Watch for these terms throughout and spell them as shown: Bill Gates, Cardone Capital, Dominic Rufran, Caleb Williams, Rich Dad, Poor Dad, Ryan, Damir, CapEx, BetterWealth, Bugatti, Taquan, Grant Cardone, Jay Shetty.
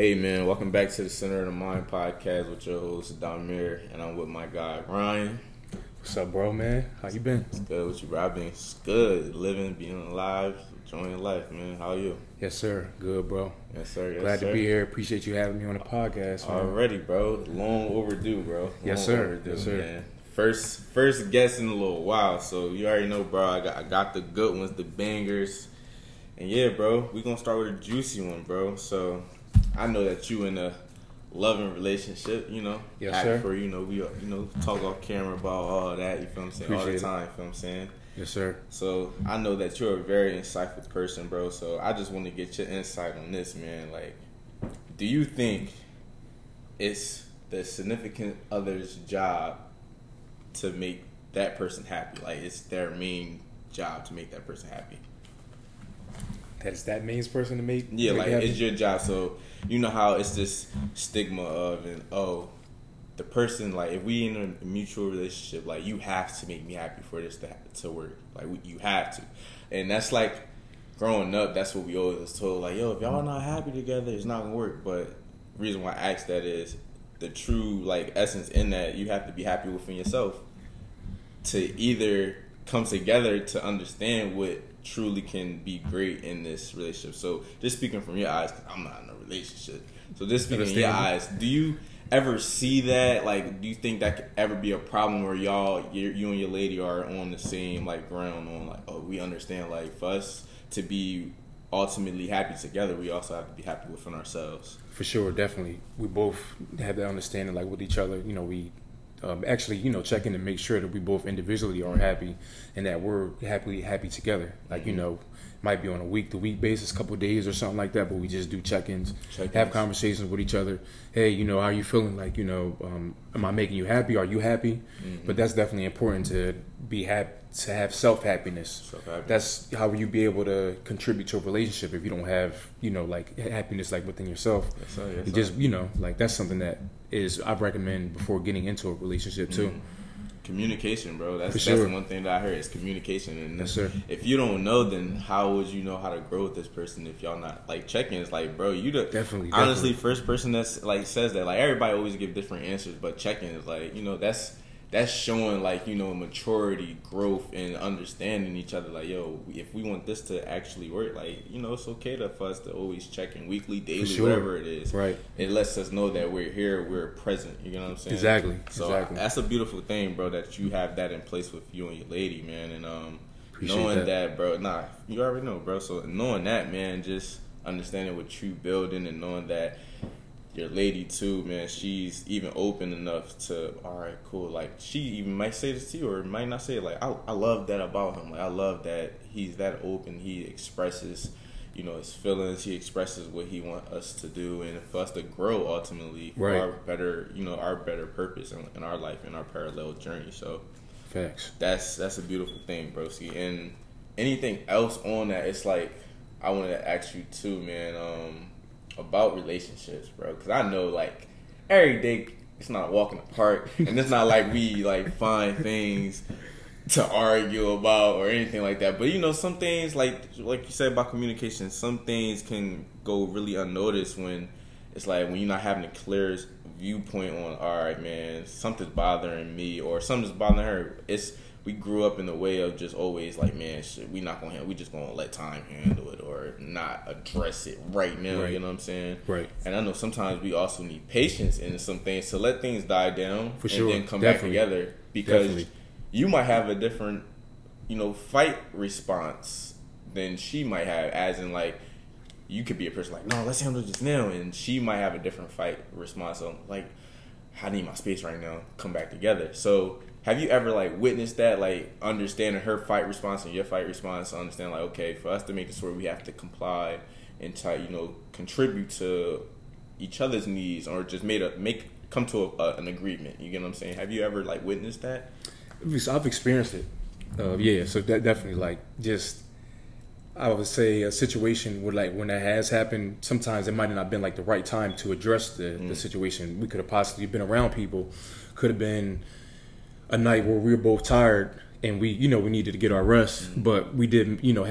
Hey man, welcome back to the Center of the Mind podcast with your host Damir, and I'm with my guy Ryan. What's up, bro, man? How you been? It's good with you, bro. I've been good, living, being alive, enjoying life, man. How are you? Yes, sir. Good, bro. Yes, sir. Yes, Glad to be here. Appreciate you having me on the podcast, man. Already, bro. Long overdue, bro. Long overdue, man. First guest in a little while, so you already know, bro. I got the good ones, the bangers, and yeah, bro. We gonna start with a juicy one, bro. So. I know that you in a loving relationship, you know. Yes, sir. For, you know, we, you know, talk off camera about all that, you feel what I'm saying, all the time, you feel what I'm saying? Yes, sir. So, I know that you're a very insightful person, bro, so I just want to get your insight on this, man. Like, do you think it's the significant other's job to make that person happy? Like, it's their main job to make that person happy? That's that means person to make. Yeah, like it's your job. So you know how it's this stigma of the person, like if we in a mutual relationship, like you have to make me happy for this to work. Like you have to, and that's like growing up. That's what we always was told. Like yo, if y'all not happy together, it's not gonna work. But the reason why I ask that is the true like essence in that you have to be happy within yourself to either come together to understand what truly can be great in this relationship. So just speaking from your eyes, because I'm not in a relationship, so just speaking from your eyes, do you ever see that? Like, do you think that could ever be a problem where you and your lady are on the same like ground on like, oh, we understand, like for us to be ultimately happy together, we also have to be happy within ourselves? For sure, definitely. We both have that understanding, like with each other, you know, we actually, you know, checking to make sure that we both individually are happy and that we're happy together. Like, you know, might be on a week-to-week basis, couple of days or something like that, but we just do check-ins, have conversations with each other. Hey, you know, how are you feeling? Like, you know, am I making you happy? Are you happy? Mm-hmm. But that's definitely important to be happy, to have self-happiness. That's how you be able to contribute to a relationship if you don't have, you know, like happiness like within yourself. Yes, sir, yes, sir. Just, you know, like that's something that is I recommend before getting into a relationship too. Communication, bro. That's the one thing that I heard is communication. And yes, sir. If you don't know, then how would you know how to grow with this person if y'all not like check-ins? Like, bro, you the definitely first person that's like says that. Like everybody always give different answers, but check-ins, like, you know, that's showing, like, you know, maturity, growth, and understanding each other. Like, yo, if we want this to actually work, like, you know, it's okay for us to always check in weekly, daily, whatever it is. Right. It lets us know that we're here, we're present. You know what I'm saying? Exactly. So that's a beautiful thing, bro, that you have that in place with you and your lady, man. And knowing that, bro, nah, you already know, bro. So knowing that, man, just understanding what you're building and knowing that your lady too, man, she's even open enough to, all right, cool, like she even might say this to you or might not say it. Like I love that about him. Like I love that he's that open. He expresses, you know, his feelings. He expresses what he wants us to do and for us to grow ultimately for our better, you know, our better purpose in our life and our parallel journey. So facts. That's a beautiful thing, broski. And anything else on that? It's like I wanted to ask you too, man. About relationships, bro, because I know like every day it's not walking the park, and it's not like we like find things to argue about or anything like that. But you know, some things like you said about communication, some things can go really unnoticed when it's like when you're not having the clearest viewpoint on. All right, man, something's bothering me or something's bothering her. It's we grew up in the way of just always like, man, shit, we not gonna handle. We just gonna let time handle it or not address it right now. Right. You know what I'm saying? Right. And I know sometimes we also need patience in some things to let things die down and then come back together because you might have a different, you know, fight response than she might have. As in, like, you could be a person like, no, let's handle this now, and she might have a different fight response. So, like, I need my space right now. Come back together. So. Have you ever, like, witnessed that, like, understanding her fight response and your fight response to understand, like, okay, for us to make this work, we have to comply and try, you know, contribute to each other's needs or just come to an agreement. You get what I'm saying? Have you ever, like, witnessed that? I've experienced it. Yeah, so that definitely, like, just I would say a situation where, like, when that has happened, sometimes it might not have been, like, the right time to address the situation. We could have possibly been around people, could have been a night where we were both tired, and we, you know, we needed to get our rest, but we didn't, you know,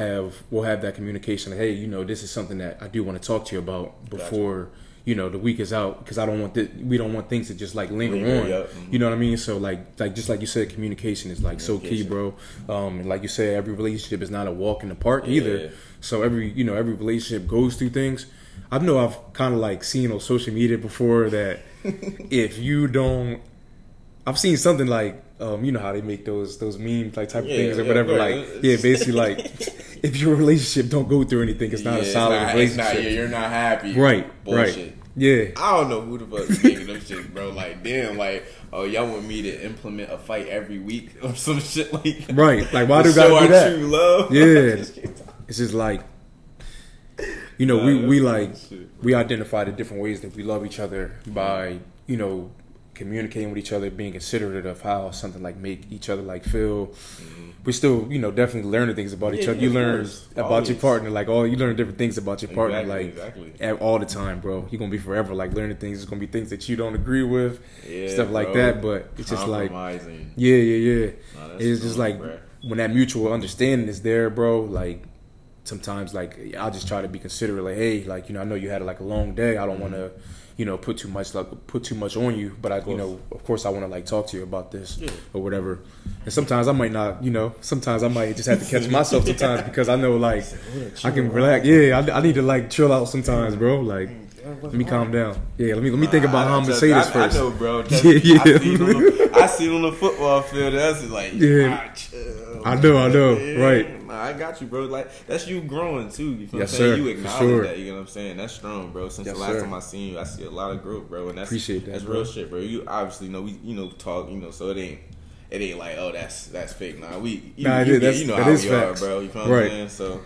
we'll have that communication. Hey, you know, this is something that I do want to talk to you about before, gotcha. You know, the week is out, because I don't want that. We don't want things to just like linger on. Yep. Mm-hmm. You know what I mean? So like just like you said, communication is like so key, bro. And like you said, every relationship is not a walk in the park either. So every relationship goes through things. I know I've kind of like seen on social media before that if you don't, I've seen something like, you know how they make those memes like type of things or whatever. Basically like if your relationship don't go through anything, it's not a solid relationship. It's not, you're not happy. Right. Bullshit. Yeah. I don't know who the fuck is making them shit, bro. Like, damn, like, oh, y'all want me to implement a fight every week or some shit like that? Right. Like, why do gotta do that? True love. Yeah. It's just like, you know, we identify the different ways that we love each other by, you know, communicating with each other, being considerate of how something like make each other like feel. Mm-hmm. We still, you know, definitely learning things about each other. You learn about your partner, like all you learn different things about your partner, all the time, bro. You're gonna be forever like learning things. There's gonna be things that you don't agree with, stuff like that. But it's just like, yeah. Nah, it's just like when that mutual understanding is there, bro. Like sometimes, like I'll just try to be considerate. Like, hey, like, you know, I know you had like a long day. I don't want to, you know, put too much on you, but I, you know, of course I want to like talk to you about this or whatever. And sometimes I might not, you know, sometimes I might just have to catch myself sometimes because I know like I can relax. Yeah, I need to like chill out sometimes, bro. Like, let me calm down. Yeah, let me think about how I'm gonna say this first. I know, bro. I see it on the football field. That's like, chill. I know, right. I got you, bro. Like, that's you growing too. You feel what I'm saying? You acknowledge that. You know what I'm saying? That's strong, bro. Since the last time I seen you, I see a lot of growth, bro. And that's, appreciate that, that's real shit, bro. You obviously know we, you know, talk, you know, so it ain't like, oh, that's fake. Nah, you know how we are, bro. You feel what I'm saying? So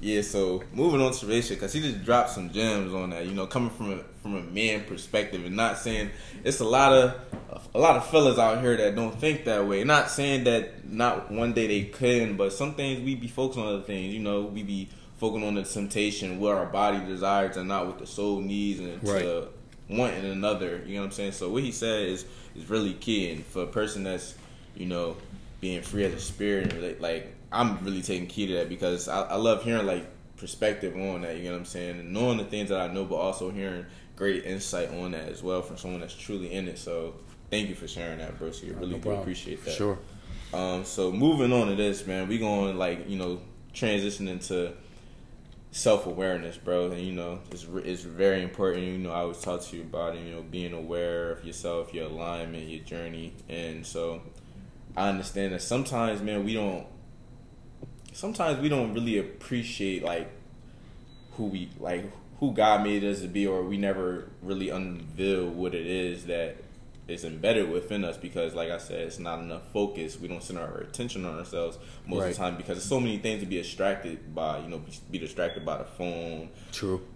yeah, so moving on to relationship, because he just dropped some gems on that, you know, coming from a man perspective, and not saying it's a lot of fellas out here that don't think that way. Not saying that not one day they couldn't, but some things we be focused on other things, you know, we be focused on the temptation, what our body desires, and not what the soul needs and to wanting another, you know what I'm saying? So what he said is really key, and for a person that's, you know, being free as a spirit, and like I'm really taking key to that, because I love hearing like perspective on that, you know what I'm saying, and knowing the things that I know, but also hearing great insight on that as well from someone that's truly in it. So thank you for sharing that, bro. So you really do appreciate that. Sure. So moving on to this, man, we going like, you know, transition into self-awareness, bro. And you know, it's very important. You know, I always talk to you about it, you know, being aware of yourself, your alignment, your journey. And so I understand that sometimes, man, we don't really appreciate like who God made us to be, or we never really unveil what it is that is embedded within us, because like I said, it's not enough focus. We don't center our attention on ourselves most of the time, because there's so many things to be distracted by, you know, be distracted by the phone,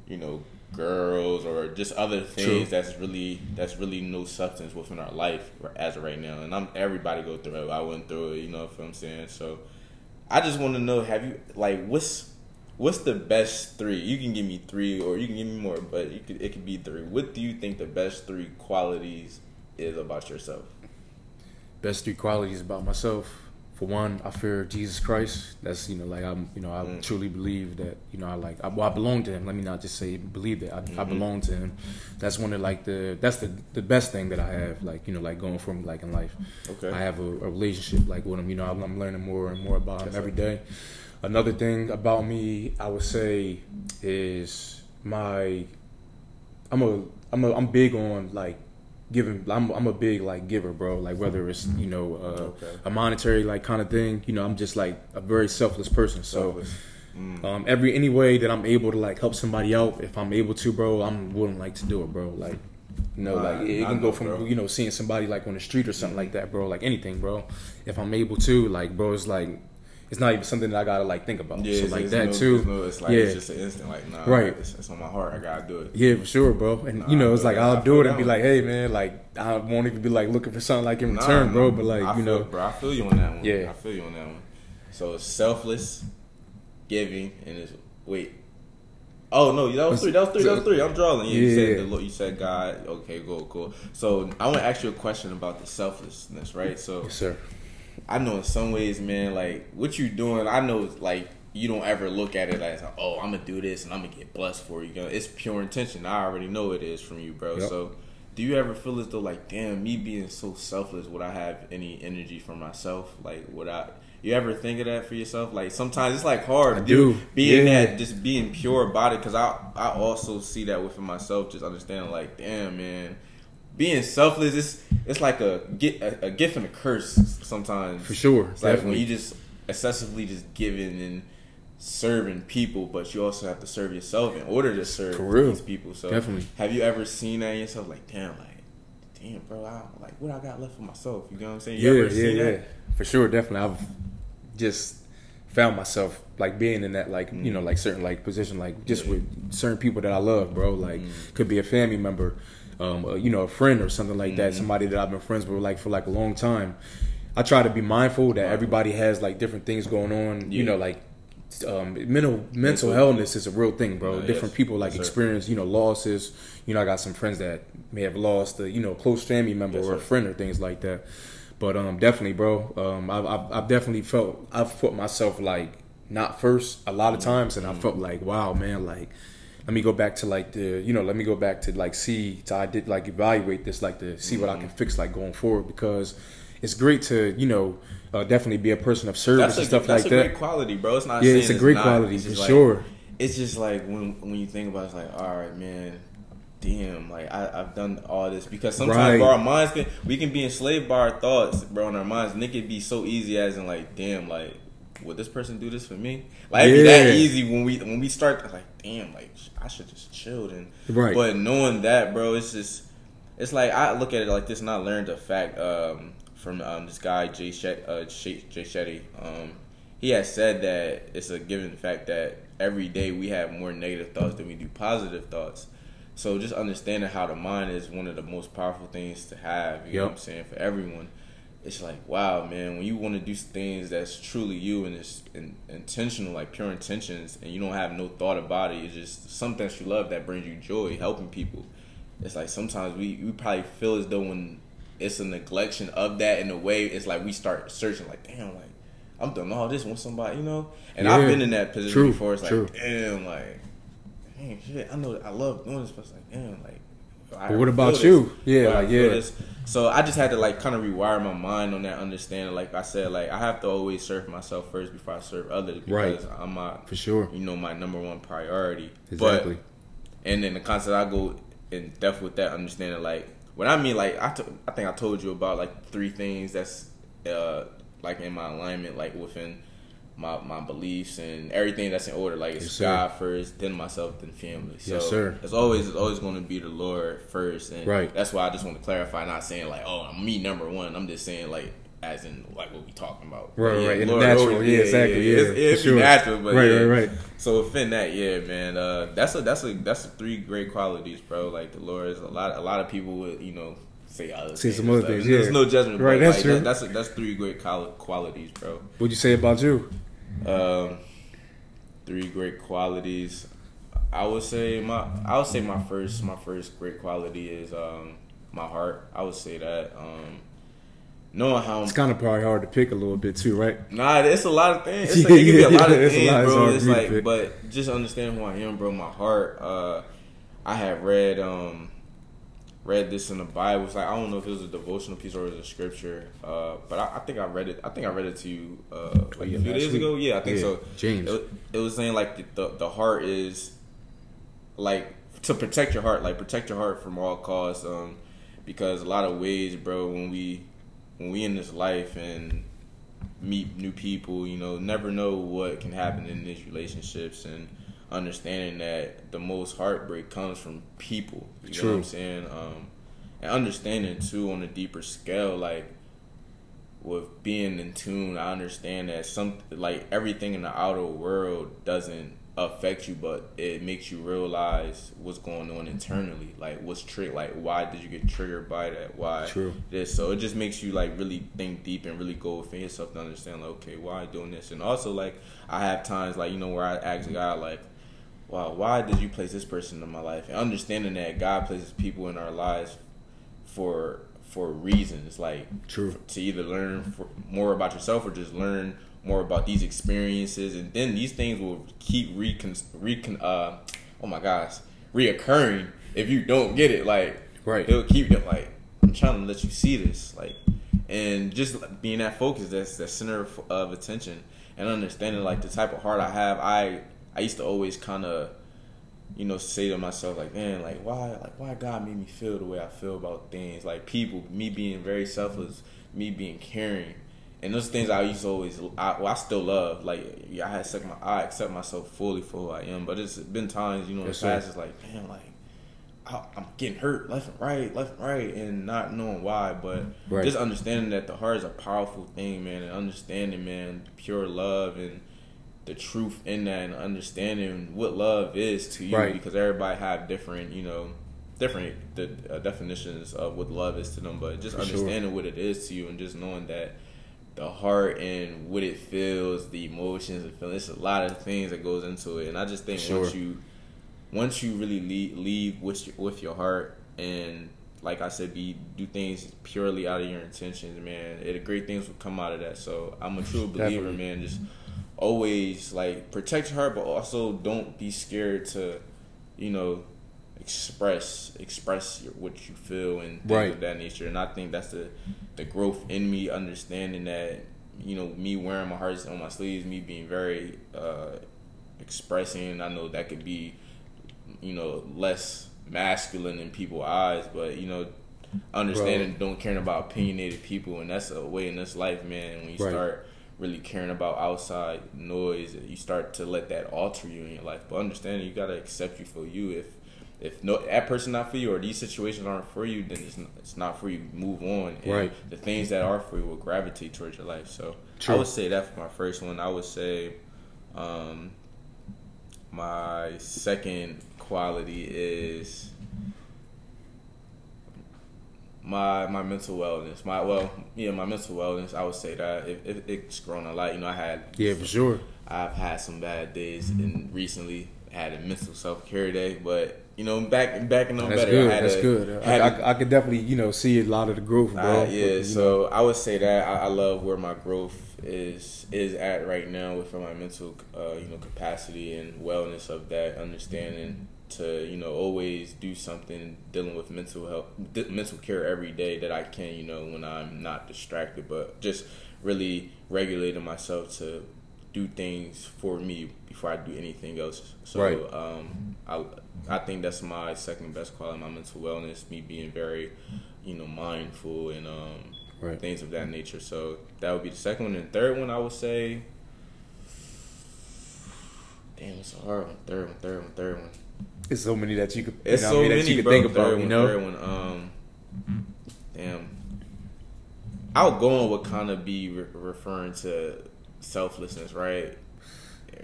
you know, girls, or just other things that's really no substance within our life as of right now. And everybody go through it. I went through it, you know what I'm saying? So I just want to know, have you, like, what's the best three? You can give me three, or you can give me more, but it could be three. What do you think the best three qualities is about yourself? Best three qualities about myself. For one, I fear Jesus Christ. That's, you know, like, I truly believe that, you know, I belong to him. Let me not just say believe that. I belong to him. That's one of, like, that's the best thing that I have, like, you know, like, going for me, like, in life. Okay. I have a relationship, like, with him. You know, I'm learning more and more about him every day. Another thing about me, I would say, is I'm big on, like, giving. I'm a big like giver, bro. Like, whether it's, you know, a monetary like kind of thing, you know, I'm just like a very selfless person. So any way that I'm able to like help somebody out, if I'm able to, bro, I'm willing like to do it, bro. Like, you know, like it can go from, bro, you know, seeing somebody like on the street or something like that, bro. Like anything, bro. If I'm able to, like, bro, it's like, it's not even something that I gotta like think about. Yeah, so like that, no, too. No, it's like it's just an instant, like, nah, it's on my heart. I gotta do it. Yeah, for sure, bro. And you know, it's like I'll do it and be like, hey, man, like I won't even be like looking for something like in return, bro. But like, you know, bro, I feel you on that one. Yeah, I feel you on that one. So it's selfless, giving, and it's wait. Oh no, that was three. I'm drawing. You said the Lord, you said God. Okay, cool. So I want to ask you a question about the selflessness, right? So, yes, sir. I know in some ways, man, like, what you doing, I know, like, you don't ever look at it as, oh, I'm going to do this and I'm going to get blessed for you. It's pure intention. I already know it is from you, bro. Yep. So do you ever feel as though, like, damn, me being so selfless, would I have any energy for myself? Like, would I... You ever think of that for yourself? Like, sometimes it's, like, hard. That, just being pure about it. Because I also see that within myself, just understanding, like, damn, man. Being selfless, it's like a gift and a curse sometimes. For sure. It's definitely. Like when you just excessively just giving and serving people, but you also have to serve yourself in order to serve these people. So definitely. Have you ever seen that in yourself? Like, damn, bro, like, what I got left for myself? You know what I'm saying? You ever seen that? For sure, definitely. I've just found myself like being in that, like, you know, like certain like position, like just with certain people that I love, bro. Like could be a family member, you know, a friend or something like that. Somebody that I've been friends with like for like a long time. I try to be mindful that everybody has like different things going on. You know, like mental illness is a real thing, bro. Different people like experience, you know, losses. You know, I got some friends that may have lost a, you know, close family member or a friend or things like that. But definitely, bro, I've definitely felt, I've put myself, like, not first a lot of times, and I felt like, wow, man, like, let me go back to, like, the, you know, let me go back to, like, see, to I did, like, evaluate this, like, to see what I can fix, like, going forward, because it's great to, you know, definitely be a person of service and stuff like that. That's a great quality, bro. It's not saying it's a great quality, for sure. It's just, like, when you think about it, it's like, all right, man. Damn, like I've done all this because sometimes our minds we can be enslaved by our thoughts, bro, in our minds, and it can be so easy as in like, damn, like would this person do this for me? Like it'd be that easy when we start like, damn, like I should just chill and but knowing that, bro, it's just it's like I look at it like this, and I learned a fact from this guy Jay Shetty. He has said that it's a given fact that every day we have more negative thoughts than we do positive thoughts. So just understanding how the mind is one of the most powerful things to have, you know what I'm saying, for everyone. It's like, wow, man, when you want to do things that's truly you and it's intentional, like pure intentions, and you don't have no thought about it, it's just something that you love that brings you joy, helping people. It's like sometimes we probably feel as though when it's a neglection of that in a way, it's like we start searching like, damn, like, I'm done all this with somebody, you know? And I've been in that position before. It's like, damn, like. Damn, shit, I know I love doing this, but it's like, damn, like... But what about you? Yeah, like, yeah. So I just had to, like, kind of rewire my mind on that understanding. Like I said, like, I have to always serve myself first before I serve others. Because I'm my... For sure. You know, my number one priority. Exactly. But, and then the concept, I go in depth with that understanding, like... What I mean, like, I think I told you about, like, 3 things that's, like, in my alignment, like, within... My beliefs and everything that's in order, like it's God first, then myself, then family. So it's always going to be the Lord first, and that's why I just want to clarify. Not saying like, oh, I'm me number one. I'm just saying like, as in like what we talking about, right? And Lord, natural, exactly, it's natural, but right. So within that, man, that's 3 great qualities, bro. Like the Lord is a lot of people would say other things. See some other things. There's no judgment, right? That's like, true. That's 3 great qualities, bro. What'd you say about you? 3 great qualities. I would say my first great quality is my heart. I would say that. Knowing how it's kind of probably hard to pick a little bit too, right? Nah, it's a lot of things. It's like, it can be a lot of things, bro. It's like, but just understand who I am, bro. My heart. I have read this in the Bible. It's like, I don't know if it was a devotional piece or it was a scripture, but I think I read it. I think I read it to you a few days ago. Yeah, I think so. James. It was saying like the heart is like to protect your heart, like protect your heart from all costs, because a lot of ways, bro, when we in this life and meet new people, never know what can happen in these relationships and. Understanding that the most heartbreak comes from people, you know what I'm saying? And understanding too on a deeper scale, like with being in tune, I understand that everything in the outer world doesn't affect you, but it makes you realize what's going on internally, like what's why did you get triggered by that? Why this? So it just makes you like really think deep and really go within yourself to understand, like, okay, why I'm doing this, and also like I have times like where I ask God like. Wow, why did you place this person in my life? And understanding that God places people in our lives for for a reason. It's like to either learn more about yourself or just learn more about these experiences, and then these things will keep reoccurring if you don't get it. Like, right, it'll keep you like, I'm trying to let you see this, like, and just being that focus, that's the center of attention, and understanding like the type of heart I have. I used to always kind of, you know, say to myself like, man, why God made me feel the way I feel about things, like people, me being very selfless, me being caring. And those things I used to always, I still love. Like, I accept myself fully for who I am. But it's been times, you know, in the past, it's like, damn, like, I'm getting hurt left and right, and not knowing why. But just understanding that the heart is a powerful thing, man, and understanding, man, pure love and the truth in that, and understanding what love is to you, because everybody have different, you know, different definitions of what love is to them. But just understanding what it is to you, and just knowing that the heart and what it feels, the emotions and feelings, there's a lot of things that goes into it. And I just think once you really leave with your heart, and like I said, do things purely out of your intentions, man, great things will come out of that. So I'm a true believer, man. Just always like protect your heart, but also don't be scared to, you know, express what you feel and things of that nature. And I think that's the growth in me, understanding that, you know, me wearing my heart on my sleeves, me being very expressing. I know that could be, you know, less masculine in people's eyes, but, you know, understanding don't caring about opinionated people. And that's a way in this life, man, when you start really caring about outside noise, you start to let that alter you in your life. But understanding you got to accept you for you. If no, that person not for you, or these situations aren't for you, then it's not for you. Move on. And the things that are for you will gravitate towards your life. So I would say that for my first one. I would say my second quality is my mental wellness. My mental wellness. I would say that it's grown a lot. You know, I've had some bad days, and recently had a mental self-care day, but, you know, backing on better. Good. That's good. I could definitely, you know, see a lot of the growth, bro. So I would say that I love where my growth is at right now within my mental, you know, capacity and wellness of that. Understanding to, you know, always do something dealing with mental health, mental care every day that I can. You know, when I'm not distracted, but just really regulating myself to do things for me before I do anything else. So I think that's my second best quality, my mental wellness, me being very, you know, mindful and things of that nature. So that would be the second one. And third one, I would say, damn, it's a hard one. Third one. It's so many that you could, you know, so many that you could think about. Damn. Outgoing would kind of be referring to selflessness, right?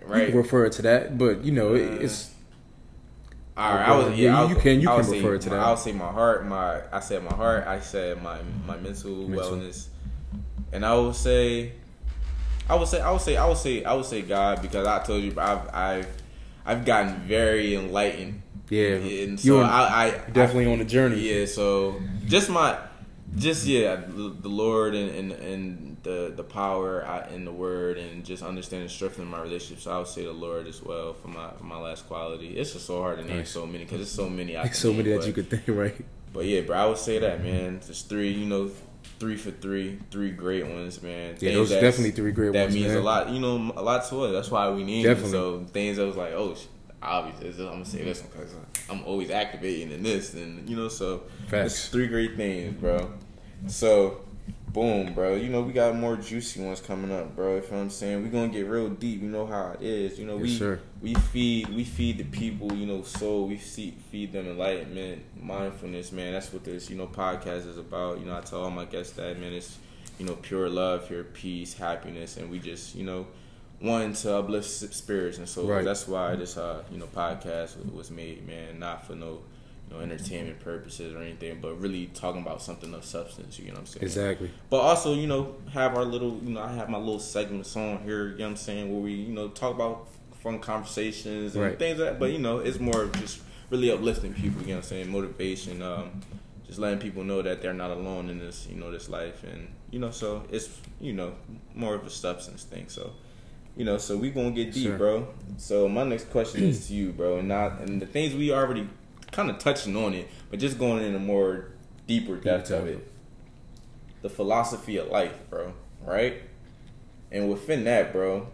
You can refer to that, but, you know, it's. All right, You can refer to that. I'll say my heart. I said my mental wellness, and I would say God, because I told you I've gotten very enlightened. Yeah, and so I definitely on the journey. Yeah, so the Lord and the power in the Word, and just understanding, strengthening my relationship. So I would say the Lord as well for my last quality. It's just so hard to name so many, because there's so many. That you could think, right? But yeah, bro, I would say that, man. Just three, you know, three great ones, man. Yeah, those definitely three great ones. That means a lot, you know, a lot to us. That's why we need them. So things that was like, oh, obviously, I'm gonna say this one because I'm always activating in this, and you know, so it's three great things, bro. So, boom, bro. You know, we got more juicy ones coming up, bro. You feel what I'm saying? We're going to get real deep. You know how it is. You know, we feed the people, you know, soul. We feed them enlightenment, mindfulness, man. That's what this, you know, podcast is about. You know, I tell all my guests that, man, it's, you know, pure love, pure peace, happiness. And we just, you know, wanting to uplift spirits. And so that's why this, you know, podcast was made, man, not for no entertainment purposes or anything, but really talking about something of substance, you know what I'm saying? Exactly. But also, you know, have our little, you know, I have my little segments on here, you know what I'm saying, where we, you know, talk about fun conversations and things like that, but, you know, it's more of just really uplifting people, you know what I'm saying, motivation, just letting people know that they're not alone in this, you know, this life. And, you know, so it's, you know, more of a substance thing. So, you know, so we gonna get deep, sure, bro. So my next question is to you, bro, and the things we already kind of touching on it, but just going in a more deeper depth of it. The philosophy of life, bro, right? And within that, bro,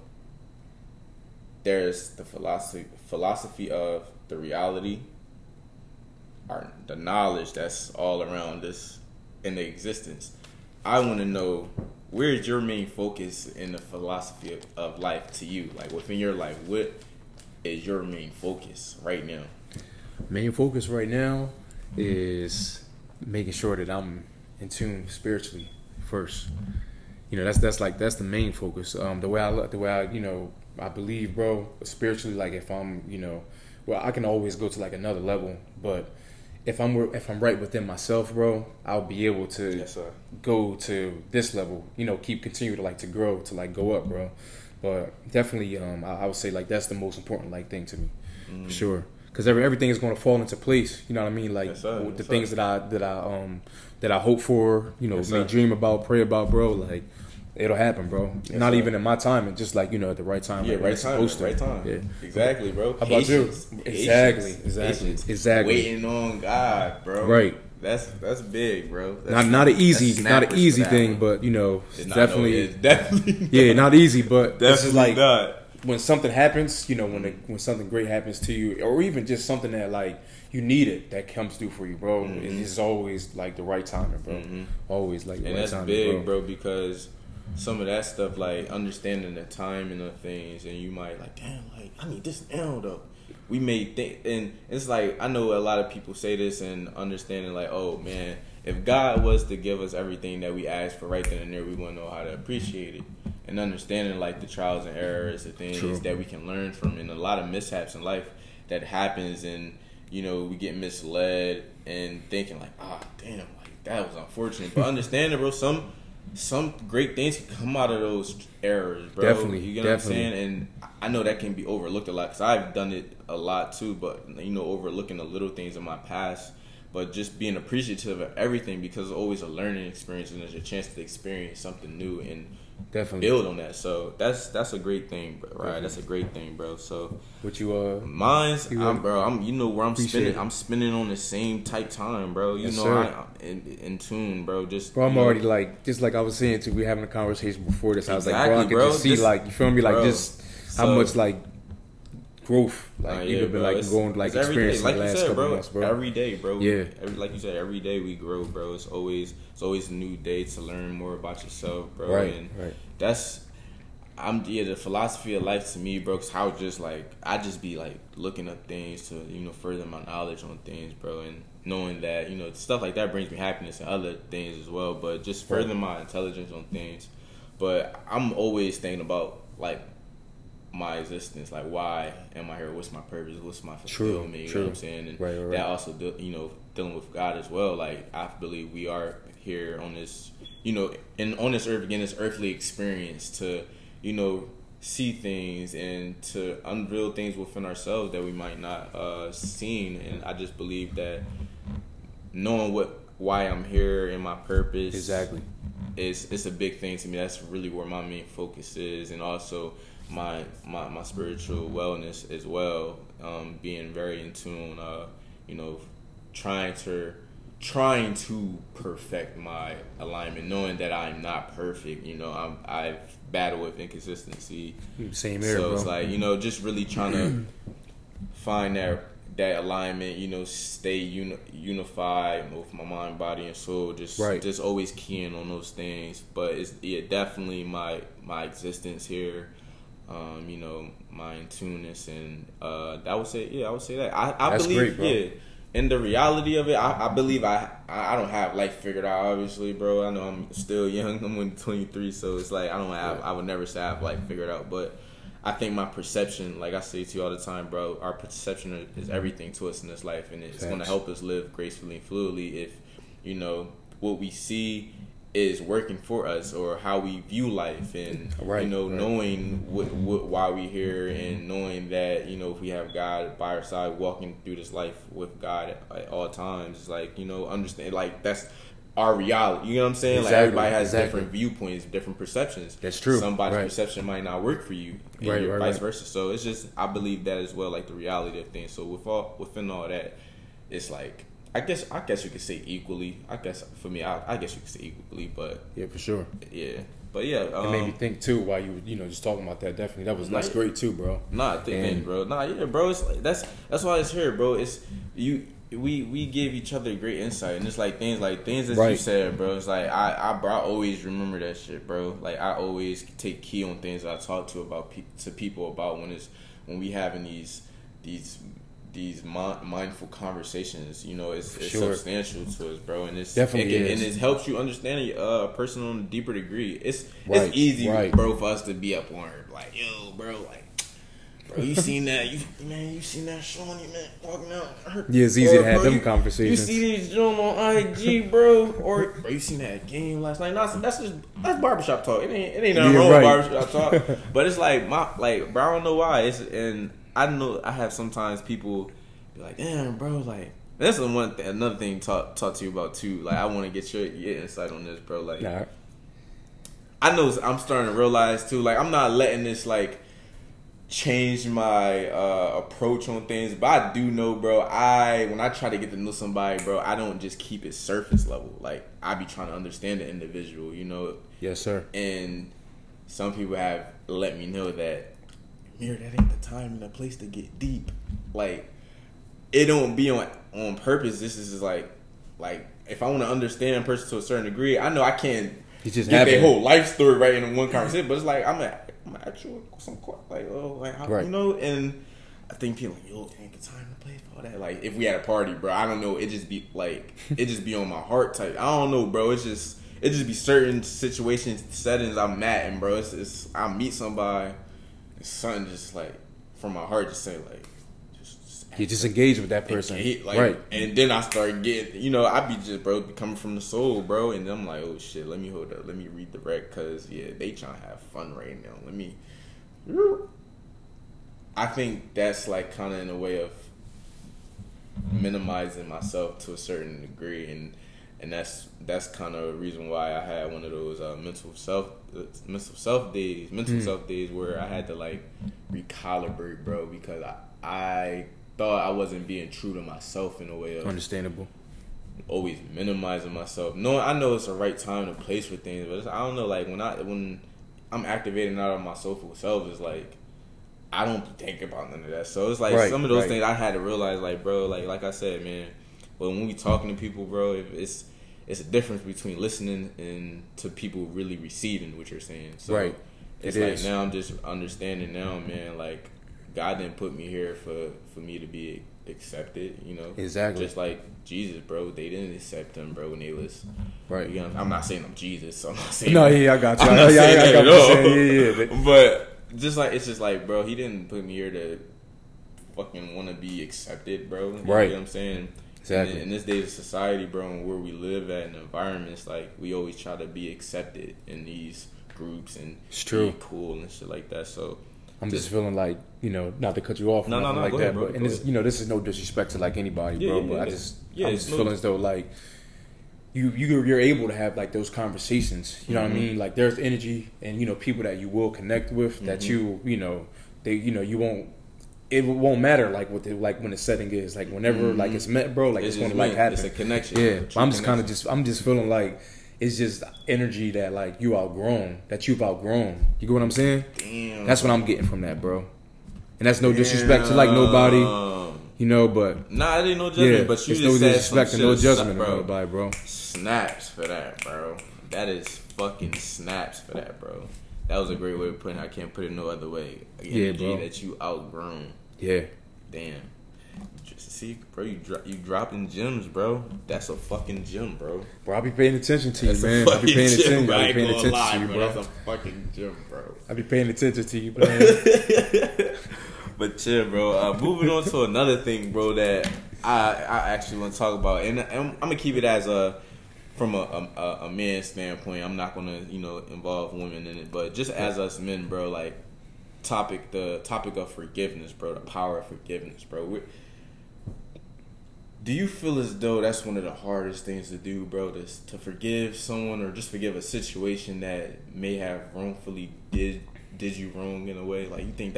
there's the philosophy of the reality, or the knowledge that's all around us in the existence. I want to know, where's your main focus in the philosophy of life to you? Like, within your life, what is your main focus right now? Main focus right now is making sure that I'm in tune spiritually first. You know, that's the main focus. The way I you know, I believe, bro, spiritually, like if I'm, you know, well, I can always go to like another level, but if I'm right within myself, bro, I'll be able to go to this level, you know, continue to like to grow, to like go up, bro. But definitely, I would say like that's the most important like thing to me, for sure. Because everything is going to fall into place, you know what I mean? Like, the things that I hope for, you know, dream about, pray about, bro, like, it'll happen, bro. Yes, not even in my time, and just like, you know, at the right time. Yeah, like, right time, right time. Yeah. Exactly, bro. How about you? Exactly. Waiting on God, bro. Right. That's big, bro. Not an easy thing, but, you know, definitely. Yeah, not easy, but this is like, when something happens, you know, when something great happens to you, or even just something that like you need it, that comes through for you, bro. Mm-hmm. It's always like the right timing, bro. Mm-hmm. Always like the right timing. And that's big, bro, because some of that stuff, like understanding the timing of things, and you might like, damn, like I need this now though. We may think, and it's like I know a lot of people say this, and understanding like, oh man, if God was to give us everything that we asked for right then and there, we wouldn't know how to appreciate it. And understanding like the trials and errors, the things that we can learn from, and a lot of mishaps in life that happens, and you know we get misled and thinking like, ah, damn, like that was unfortunate. But understanding, bro, some great things can come out of those errors, bro. Definitely, you know what I'm saying. And I know that can be overlooked a lot because I've done it a lot too. But you know, overlooking the little things in my past, but just being appreciative of everything because it's always a learning experience, and there's a chance to experience something new and definitely build on that. So that's a great thing, bro. Right? Definitely. That's a great thing, bro. So what you I'm you know where I'm spending. I'm spending on the same type time, bro. You know, I'm in tune, bro. Just bro, I'm already like just like I was saying too. We having a conversation before this. I was like, bro, I can just see like you feel me, like just how much like growth, like you've been like going like experiencing like the last couple months, bro. Every day, bro. Yeah, like you said, every day we grow, bro. It's always a new day to learn more about yourself, bro. Right, and the philosophy of life to me, bro. Cause how just like I just be like looking up things to you know further my knowledge on things, bro, and knowing that you know stuff like that brings me happiness and other things as well, but just furthering my intelligence on things. But I'm always thinking about like my existence, like why am I here, what's my purpose, what's my fulfillment, you know what I'm saying, and that also you know dealing with God as well. Like I believe we are here on this, you know, and on this earth again, this earthly experience to you know see things and to unveil things within ourselves that we might not seen. And I just believe that knowing why I'm here and my purpose it's a big thing to me. That's really where my main focus is, and also my spiritual wellness as well, being very in tune, you know, trying to perfect my alignment, knowing that I'm not perfect. You know, I've battled with inconsistency. Same here, so it's like, you know, just really trying to find that alignment, you know, stay unified with my mind, body, and soul. Just always keying on those things. But it's definitely my existence here. You know, my in tuneness, and I would say that I that's believe great, bro. Yeah, in the reality of it, I believe I don't have life figured out, obviously, bro. I know I'm still young, I'm only 23, so it's like I would never say I have life figured out, but I think my perception, like I say to you all the time, bro, our perception is everything to us in this life, and it's going to help us live gracefully and fluidly if you know what we see is working for us, or how we view life, and knowing what why we're here, and knowing that, you know, if we have God by our side, walking through this life with God at all times, it's like, you know, understand, like, that's our reality. You know what I'm saying? Exactly. Like, everybody has different viewpoints, different perceptions. That's true. Somebody's perception might not work for you, and vice versa. So it's just, I believe that as well, like the reality of things. So within all that, it's like, I guess you could say equally. I guess for me, I guess you could say equally, but yeah, for sure. Yeah, but yeah, it made me think too. While you know, just talking about that, definitely that was that's great too, bro. Nah, it's like, that's why it's here, bro. It's you. We give each other great insight, and it's like things that you said, bro. It's like I always remember that shit, bro. Like, I always take key on things that I talk to people about when we having these mindful conversations. You know, it's substantial to us, bro, and it's definitely it helps you understand a person on a deeper degree. It's easy, bro, for us to be up on her, like, yo, bro, like. Bro, you seen that? You seen that Shawnee man walking out? Yeah, it's easy to have them conversations. You see these gentlemen on IG, bro? Or bro, you seen that game last night? No, that's barbershop talk. It ain't nothing wrong with barbershop talk. But it's like bro, I don't know why. I have sometimes people be like, damn, bro, like. That's another thing talk to you about too. Like, I want to get your insight on this, bro. Like, I know I'm starting to realize too. Like, I'm not letting this change my approach on things, but I do know, bro, when I try to get to know somebody, bro, I don't just keep it surface level. Like, I be trying to understand the individual, you know. Yes, sir. And some people have let me know that, Mir, that ain't the time and the place to get deep. Like, it don't be on purpose. This is just like if I want to understand a person to a certain degree, I know I can't get their whole life story right in one conversation, but it's like I'm actually some like, oh, like, how, you know, and I think people like, yo, can't get time to play for all that. Like, if we had a party, bro, I don't know, it just be on my heart type. I don't know, bro. It just be certain situations, settings I'm at, and bro, I meet somebody, and something just like from my heart, just say like, just engage with that person, and then I start getting, you know, I be just, bro, coming from the soul, bro, and I'm like, oh shit, let me hold up, let me redirect, cause yeah, they trying to have fun right now. Let me. I think that's like kind of in a way of minimizing myself to a certain degree, and that's kind of a reason why I had one of those mental self days where I had to like recalibrate, bro, because I thought I wasn't being true to myself in a way of understandable. Always minimizing myself. No, I know it's the right time and place for things, but I don't know. Like when I'm activating out of my soulful self, it's like I don't think about none of that. So it's like some of those things I had to realize. Like, bro, like I said, man. When we talking to people, bro, it's a difference between listening and to people really receiving what you're saying. So it's now I'm just understanding now, man. Like. God didn't put me here for me to be accepted, you know? Exactly. Just like Jesus, bro. They didn't accept him, bro, when they was... Right. You know, I'm not saying I'm Jesus, so I'm not saying... No, yeah, I got you. I'm not saying that at all. Yeah. But just like, it's just like, bro, he didn't put me here to fucking want to be accepted, bro. You know what I'm saying? Exactly. And in this day of society, bro, and where we live at and environments, like, we always try to be accepted in these groups and be cool and shit like that, so... I'm just feeling like, you know, not to cut you off, and this, you know, this is no disrespect to like anybody, bro. But I'm just feeling as though like you're able to have like those conversations. You know what I mean? Like there's energy, and you know people that you will connect with that you know they you won't. It won't matter like what when the setting is like whenever like it's met, bro. Like it's going to like happen. It's a connection. Yeah, I'm just feeling like. It's just energy that like you've outgrown. You get what I'm saying? Damn. That's what I'm getting from that, bro. And that's no disrespect to like nobody, you know. But nah, it ain't no judgment. Yeah, but you just no said disrespect some shit, no judgment, bro. Nobody, bro. Snaps for that, bro. That is fucking snaps for that, bro. That was a great way of putting it. I can't put it no other way. Energy that you outgrown. Yeah. Damn. See, bro, you dropping gems, bro. That's a fucking gem, bro. Bro, I be paying attention to you, man. I be paying attention. Bro. I be paying attention to you, bro. That's a fucking gem, bro. I be paying attention to you, bro. But chill, bro. Moving on to another thing, bro, that I actually want to talk about, and I'm gonna keep it as a from a man's standpoint, I'm not gonna, you know, involve women in it, but just as us men, bro, like the topic of forgiveness, bro, the power of forgiveness, bro. Do you feel as though that's one of the hardest things to do, bro, to forgive someone or just forgive a situation that may have wrongfully did you wrong in a way? Like, you think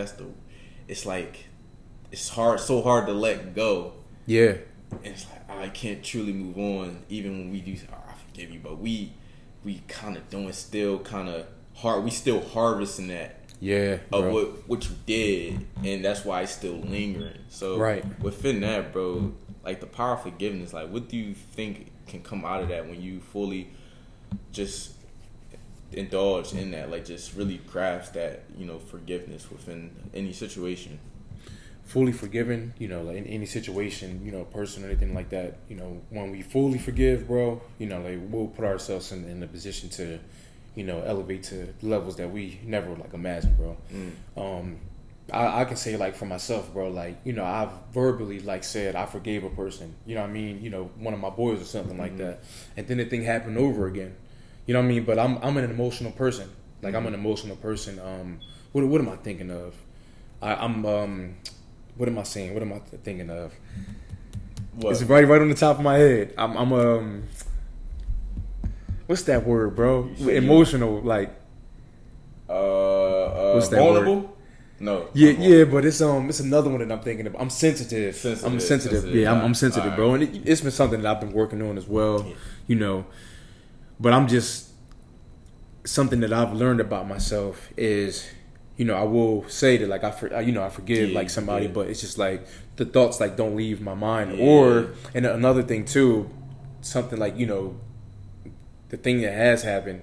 it's hard, so hard to let go. Yeah. And it's like, I can't truly move on, even when we do say, oh, I forgive you, but we kind of doing still kind of hard. We still harvesting that. Yeah, of what you did, and that's why it's still lingering. So within that, bro, like the power of forgiveness, like what do you think can come out of that when you fully just indulge in that, like just really grasp that, you know, forgiveness within any situation? Fully forgiven, you know, like in any situation, you know, person or anything like that, you know, when we fully forgive, bro, you know, like we'll put ourselves in the position to, you know, elevate to levels that we never like imagined, bro. I can say, like, for myself, bro, like, you know, I've verbally, like, said I forgave a person, you know what I mean, you know, one of my boys or something like that, and then the thing happened over again, you know what I mean, but I'm an emotional person, like, I'm an emotional person, what am I thinking of, what am I thinking of, what? It's right on the top of my head, I'm what's that word, bro? Emotional, like. What's that vulnerable? Word? No. Yeah, vulnerable. Yeah, but it's another one that I'm thinking of. I'm sensitive. I'm sensitive. Yeah, I'm sensitive, right, bro. And it's been something that I've been working on as well, you know. But I'm just, something that I've learned about myself is, you know, I will say that, like, I forgive, like, somebody, but it's just, like, the thoughts, like, don't leave my mind. Yeah. Or, and another thing, too, something like, you know, the thing that has happened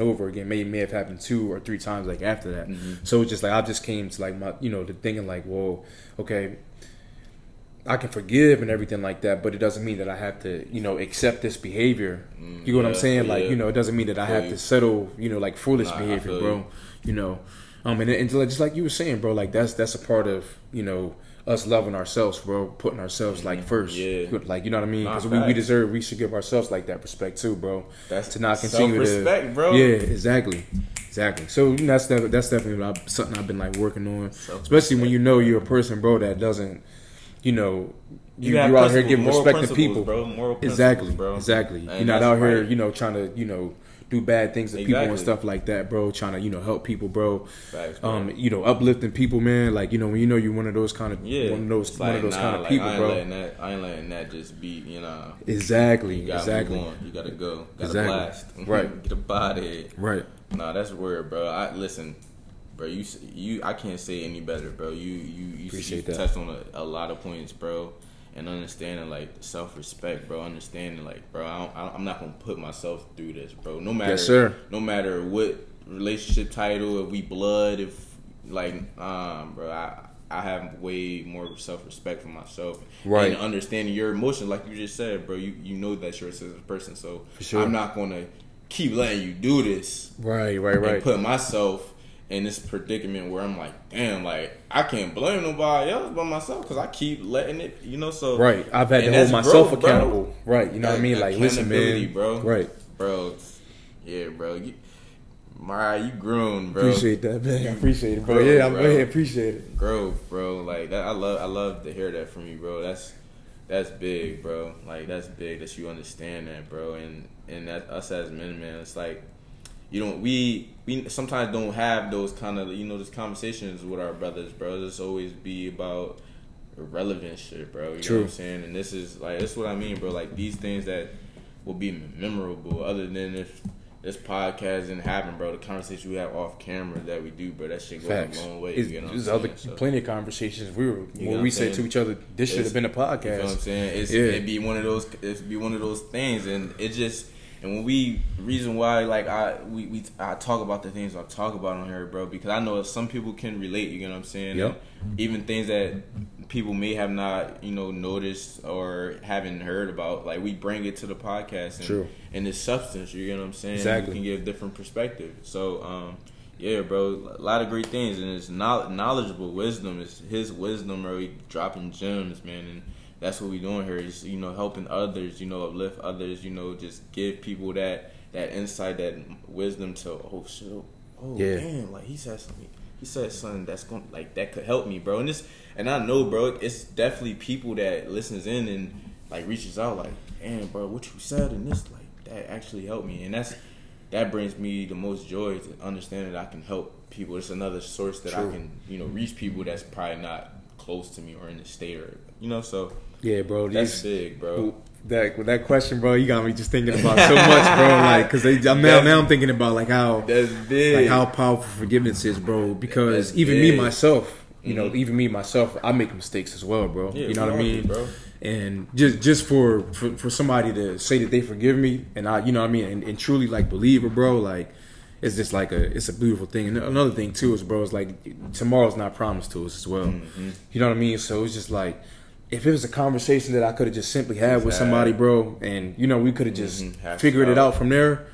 over again may have happened 2 or 3 times, like, after that. So it's just like I just came to, like, my, you know, the thinking, like, whoa, okay, I can forgive and everything like that, but it doesn't mean that I have to, you know, accept this behavior. You know what I'm saying? Like, you know, it doesn't mean that I have to settle, you know, like, foolish behavior, bro. You know, and just like you were saying, bro, like that's a part of, you know, us loving ourselves, bro, putting ourselves, like, first. Yeah. Like, you know what I mean? Because we should give ourselves, like, that respect, too, bro. That's to not continue self-respect, bro. Yeah, exactly. So, you know, that's definitely something I've been, like, working on. Especially when you know you're a person, bro, that doesn't, you know, you're out here giving respect to people. Bro, moral principles, bro. Exactly. And you're not out here, you know, trying to, you know, do bad things to people and stuff like that, bro. Trying to, you know, help people, bro. Facts, bro. You know, uplifting people, man. Like, you know, when you know you're one of those kind of, kind of people, bro. I ain't letting that just be, you know. Exactly. You gotta move on. You gotta go. Gotta blast. Right. Get a body. Right. Nah, that's weird, bro. Listen, bro. I can't say any better, bro. You appreciate that. Touched on a lot of points, bro. And understanding, like, self-respect, bro. Understanding, like, bro, I'm not gonna put myself through this, bro. No matter, no matter what relationship title, if we blood, if, like, bro, I have way more self-respect for myself. Right. And understanding your emotions, like you just said, bro. You know that you're a sensitive person, so I'm not gonna keep letting you do this. Right. And put myself in this predicament where I'm like, damn, like, I can't blame nobody else but myself because I keep letting it, you know, so. Right, I've had to hold myself accountable. Bro. Right, you know what I mean? Like, listen, man. Bro. Right. Bro, yeah, bro. You grown, bro. Appreciate that, man. I appreciate it, bro. Appreciate it. Growth, bro. Like, that, I love to hear that from you, bro. That's big, bro. Like, that's big that you understand that, bro. And that us as men, man, it's like, you don't, we sometimes don't have those kind of, you know, those conversations with our brothers, bro. It's always be about irrelevant shit, bro. You know what I'm saying? And this is, like, that's what I mean, bro. Like, these things that will be memorable, other than if this podcast didn't happen, bro. The conversation we have off camera that we do, bro, that shit goes a long way. You know there's plenty of conversations we said to each other, this should have been a podcast. You know what I'm saying? It'd be one of those things, and it just. And when reason why, like, I talk about the things I talk about on here, bro, because I know some people can relate, you know what I'm saying? Yep. Even things that people may have not, you know, noticed or haven't heard about, like, we bring it to the podcast and, and it's substance, you know what I'm saying? Exactly. You can give different perspective. So, yeah, bro, a lot of great things, and it's knowledgeable wisdom. It's his wisdom, bro. He dropping gems, man, and that's what we doing here is, you know, helping others, you know, uplift others, you know, just give people that insight, that wisdom to, oh shit, oh yeah, damn, like he said something that's going, like, that could help me, bro. And this, and I know, bro, it's definitely people that listens in and like reaches out, like, damn, bro, what you said and this, like, that actually helped me, and that brings me the most joy, to understand that I can help people. It's another source that I can, you know, reach people that's probably not close to me or in the state, or, you know, so yeah, bro, that's big, bro. That question, bro, you got me just thinking about so much, bro. Like, cause now I'm thinking about like how that's big, like how powerful forgiveness is, bro. Because that's even big. Me myself, you know, I make mistakes as well, bro. Yeah, you know what I mean, bro. And just for somebody to say that they forgive me, and I, you know what I mean, and truly like believe it, bro. Like, it's just like it's a beautiful thing. And another thing too is, bro, it's like tomorrow's not promised to us as well. Mm-hmm. You know what I mean? So it's just like, if it was a conversation that I could have just simply had with somebody, bro, and you know, we could have just figured it out from there.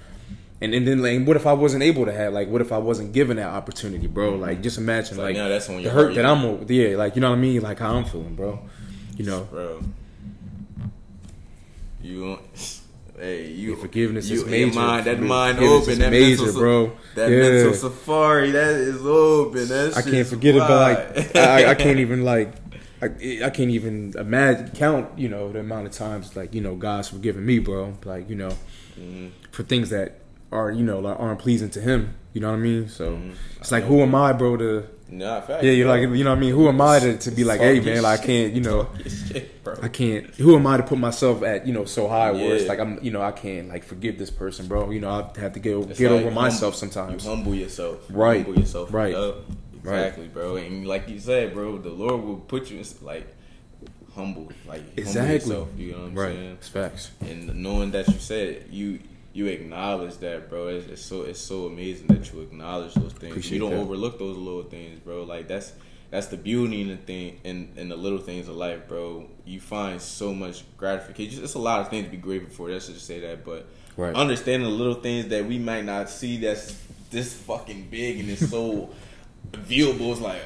And then, like, what if I wasn't able to have? Like, what if I wasn't given that opportunity, bro? Like, just imagine, like now that's on the hurt that I'm over. Yeah, like, you know what I mean? Like, how I'm feeling, bro. You know, bro. Forgiveness is major. That mind open. That major, mental, bro. That mental safari. That is open. That I can't forget about. Like, I can't even like. I can't even imagine count. You know the amount of times, like, you know, God's forgiven me, bro. Like, you know, for things that are, you know, like, aren't pleasing to Him. You know what I mean? So it's like, who am I, bro? To you're like, you know what I mean? Who am I to be like, hey man, like, I can't, you know, I can't. Who am I to put myself at, you know, so high where it's like I'm, you know, I can't like forgive this person, bro. You know, I have to get over myself sometimes. You humble yourself, right? Humble yourself, right? Exactly, bro. And like you said, bro, the Lord will put you in, like, humble, like, exactly. Humble yourself, you know what I'm saying? It's facts. And knowing that you said you acknowledge that, bro, it's so amazing that you acknowledge those things. Appreciate you don't overlook those little things, bro. Like, that's the beauty in the thing, in the little things of life, bro. You find so much gratification. It's a lot of things to be grateful for. That's just to say that, but understanding the little things that we might not see that's this fucking big and it's so viewable. It's like,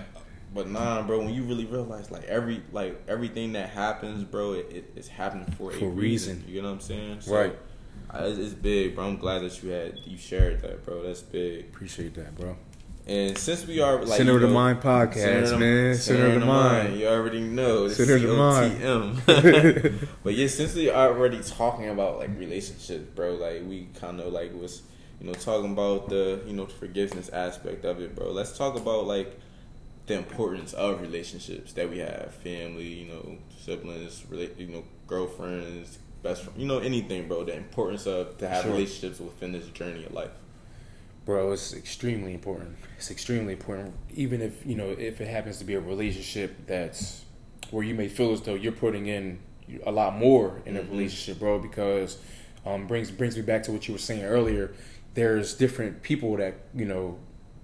but nah, bro, when you really realize, like, everything that happens, bro, it's happening for a reason. You know what I'm saying? So, right. It's big, bro. I'm glad that you shared that, bro. That's big. Appreciate that, bro. And since we are, like, Center of the Mind podcast, man. Center of the Mind. You already know. Center of the Mind. But yeah, since we are already talking about, like, relationships, bro, like, we kind of, like, was, you know, talking about the, you know, forgiveness aspect of it, bro. Let's talk about, like, the importance of relationships that we have. Family, you know, siblings, you know, girlfriends, best friend, you know, anything, bro. The importance of to have relationships within this journey of life, bro. It's extremely important. It's extremely important, even if, you know, if it happens to be a relationship that's where you may feel as though you're putting in a lot more in a relationship, bro. Because brings me back to what you were saying earlier. There's different people that, you know,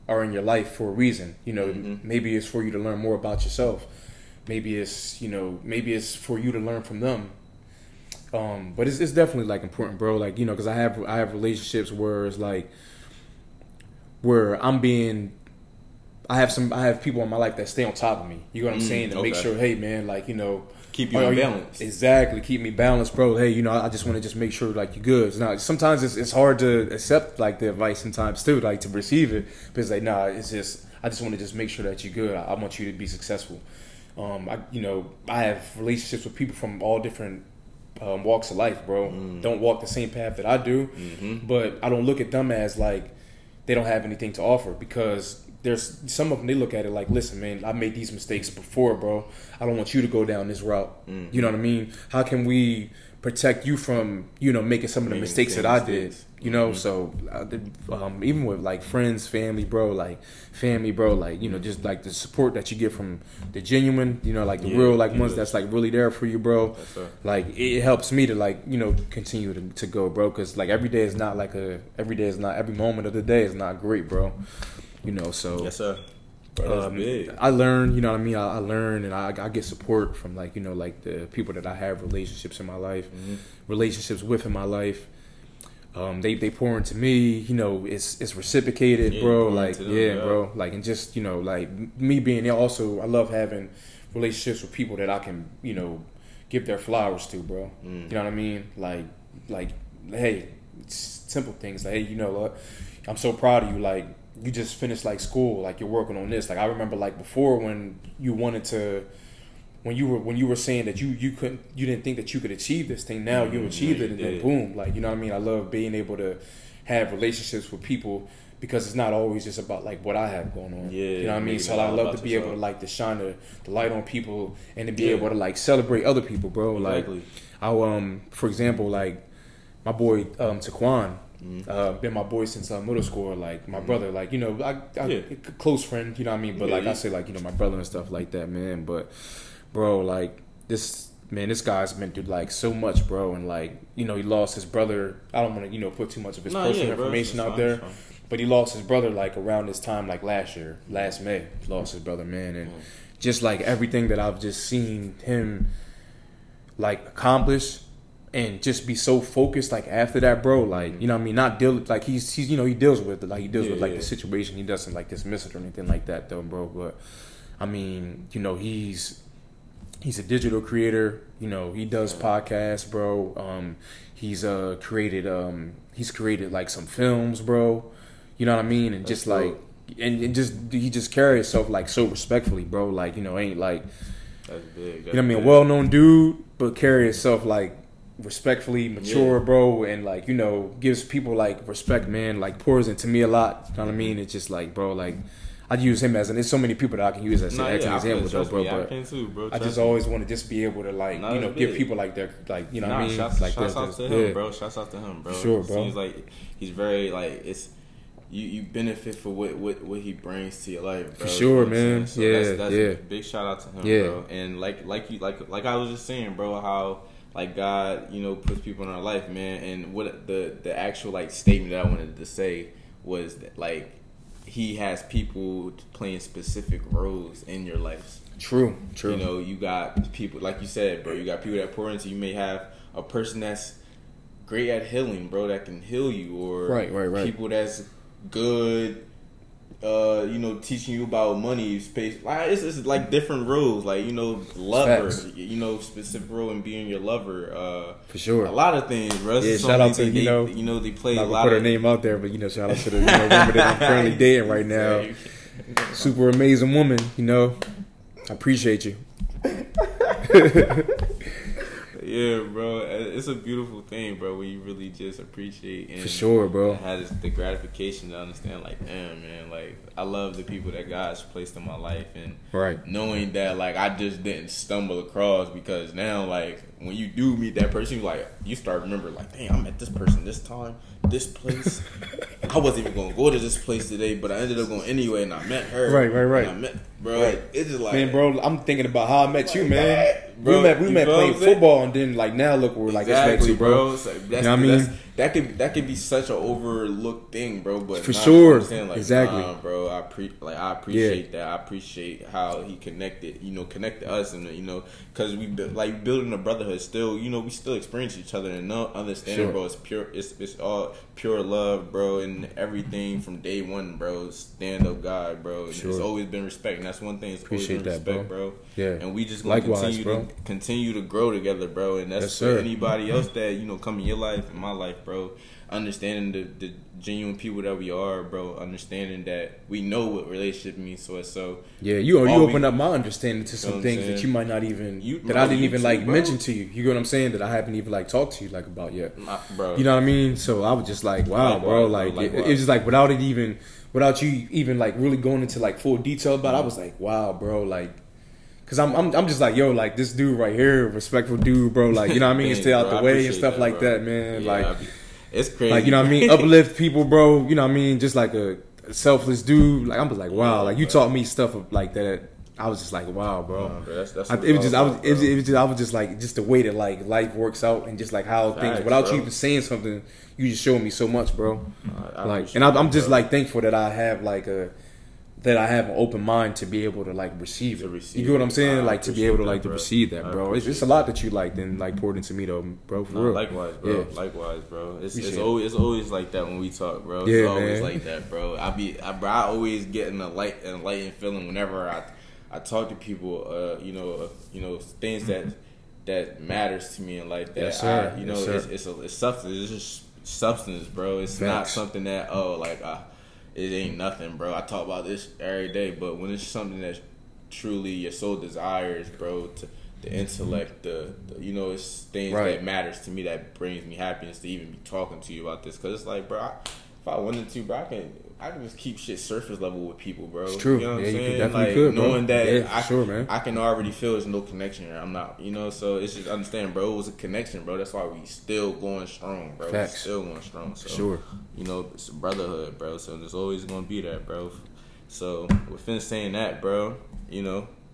are in your life for a reason. You know, maybe it's for you to learn more about yourself. Maybe it's, you know, maybe it's for you to learn from them. But it's definitely, like, important, bro. Like, you know, because I have relationships where it's like where I have people in my life that stay on top of me. You know what I'm saying? To make sure, hey man, like, you know, keep you in balance. Exactly, keep me balanced, bro. Hey, you know, I just want to just make sure, like, you're good. Now, sometimes it's hard to accept, like, the advice sometimes too, like, to receive it. But it's like, nah, it's just I just want to just make sure that you're good. I want you to be successful. I have relationships with people from all different walks of life, bro. Don't walk the same path that I do, but I don't look at them as like they don't have anything to offer, because there's some of them, they look at it like, listen man, I made these mistakes before, bro. I don't want you to go down this route. You know what I mean? How can we protect you from, you know, making some of the mistakes that I did? You know, so even with, like, friends, family, bro, like, you know, just, like, the support that you get from the genuine, you know, like, the real, like, ones that's, like, really there for you, bro. Like, it helps me to, like, you know, continue to go, bro, because, like, every moment of the day is not great, bro. You know, so. Yes, sir. Bro, that's big. I learn, you know what I mean? I learn, and I get support from, like, you know, like, the people that I have relationships in my life, relationships with in my life. They pour into me, you know, it's reciprocated, bro. Like, bro. Like, and just, you know, like, me being there also, I love having relationships with people that I can, you know, give their flowers to, bro. You know what I mean? Like, hey, it's simple things. Like, hey, you know what? I'm so proud of you. Like, you just finished, like, school. Like, you're working on this. Like, I remember, like, before when you wanted to, when you were saying that you didn't think that you could achieve this thing. Now you achieved it, and then boom. Like, you know what I mean? I love being able to have relationships with people, because it's not always just about, like, what I have going on. Yeah, you know what I mean? So I love to be able to, like, to shine the light on people and to be able to, like, celebrate other people, bro. Exactly. Like, I'll, for example, like, my boy Taquan, been my boy since middle school, like, my brother, like, you know, close friend, you know what I mean? But, I say, like, you know, my brother and stuff like that, man. But, bro, like, this guy's been through, like, so much, bro. And, like, you know, he lost his brother. I don't want to, you know, put too much of his personal information out there. Fine. But he lost his brother, like, around this time, like, last May. Lost his brother, man. And just, like, everything that I've just seen him, like, accomplish and just be so focused, like, after that, bro. Like, you know what I mean? Not deal with, like, he's you know, he deals with it. Like, he deals with, like, the situation. He doesn't, like, dismiss it or anything like that, though, bro. But, I mean, you know, he's a digital creator. You know, he does podcasts, bro. He's created, like, some films, bro. You know what I mean? And that's just dope. Like, and just, he just carries himself, like, so respectfully, bro. Like, you know, ain't like, that's big. That's, you know what I mean? Big. Well-known dude, but carries himself, like, respectfully, mature, bro. And, like, you know, gives people, like, respect, man. Like, pours into me a lot. You know what I mean? It's just like, bro, like, I'd use him as, and there's so many people that I can use as an example, though, bro. But I just always want to just be able to, like, you know, give people, like, their, like, you know what I mean? Shouts out to him, bro. Sure, bro. Seems like he's very, like, it's, You benefit for what he brings to your life, bro. For sure, man. So yeah, that's a big shout out to him, bro. And like I was just saying, bro, how, like, God, you know, puts people in our life, man. And what the actual, like, statement that I wanted to say was that, like, he has people playing specific roles in your life. True. You know, you got people, like you said, bro. You got people that pour into you. You may have a person that's great at healing, bro, that can heal you, or right. people that's good, you know, teaching you about money, space. Like, it's like different roles, like, you know, lover, facts. You know, specific role in being your lover. For sure, a lot of things, bro. Yeah, shout out to they play a lot. Put her name out there, but, you know, shout out to the woman that I'm currently dating right now. Super amazing woman, you know. I appreciate you. Yeah, bro, it's a beautiful thing, bro, where you really just appreciate and, for sure, bro, have the gratification to understand, like, damn, man, like, I love the people that God's placed in my life, and knowing that, like, I just didn't stumble across, because now, like, when you do meet that person, you, like, you start remembering, like, damn, I met this person this time, this place. I wasn't even gonna go to this place today, but I ended up going anyway, and I met her. Right. And I met, bro. Right. It's just like, man, bro, I'm thinking about how I met, like, you, man. Bro, we met playing football, and then, like, now look, we're like, exactly, bro. So that's, you know what I mean? That could be such an overlooked thing, bro. But for sure, like, exactly, bro. I appreciate that. I appreciate how he connected us, and, you know, because we, like, building a brotherhood. Still, you know, we still experience each other and understanding, sure, bro. It's pure. It's all pure love, bro, and everything from day one, bro. Stand up, God, bro. Sure. It's always been respect, and that's one thing. It's appreciate always been respect, bro. Yeah, and we just gonna continue to grow together, bro. And that's for anybody else that, you know, come in your life, in my life, bro. Understanding the genuine people that we are, bro. Understanding that we know what relationship means to us. So yeah, you opened up my understanding to some things that you might not even I didn't even mention to you. You know what I'm saying? That I haven't even talked to you about yet, bro. You know what I mean? So I was just like, wow, bro. Like, it's just like without you even really going into full detail about it, I was like, wow, bro. Like, cause I'm just like, yo, like, this dude right here, respectful dude, bro. Like, you know what I mean? Stay out the way and stuff like that, man. Like, it's crazy. Like, you know what I mean? Uplift people, bro. You know what I mean? Just like a selfless dude. Like, I'm just like, wow. Like, you taught me stuff like that. I was just like, wow, bro. No, bro, I was just like, just the way that life works out, and just like how things, without you even saying something, you just showed me so much, bro. I'm just like thankful that I have an open mind to be able to receive it. You get what I'm saying? Like, to be able to to receive that, bro. It's a lot that you then poured into me, though, bro. For real. Likewise, bro. Yeah. Likewise, bro. It's always like that when we talk, bro. Yeah, it's always like that, bro. I always get in an enlightened feeling whenever I talk to people. You know, things that. that matters to me in life. That it's substance. It's just substance, bro. It's not something that it ain't nothing, bro. I talk about this every day, but when it's something that's truly your soul desires, bro, to the intellect, the it's things that matters to me, that brings me happiness to even be talking to you about this, because it's like, bro, if I wanted to, bro, I can just keep shit surface level with people, bro. It's true. You know what I'm saying? You definitely could, bro. Knowing that I can already feel there's no connection here. I'm not, so it's just understanding, bro, it was a connection, bro. That's why we still going strong, bro. Facts. We still going strong. So, it's a brotherhood, bro. So there's always going to be that, bro. So within saying that, bro,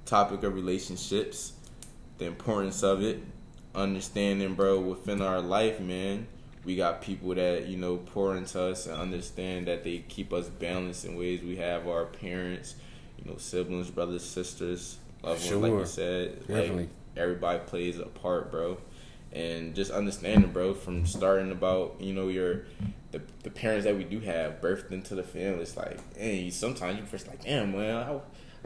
topic of relationships, the importance of it, understanding, bro, within our life, man. We got people that, pour into us and understand that they keep us balanced in ways. We have our parents, siblings, brothers, sisters, loved ones, like you said. Definitely. Like, everybody plays a part, bro. And just understanding, bro, from starting about, the parents that we do have birthed into the family. It's like, hey, sometimes you're first like, damn, man,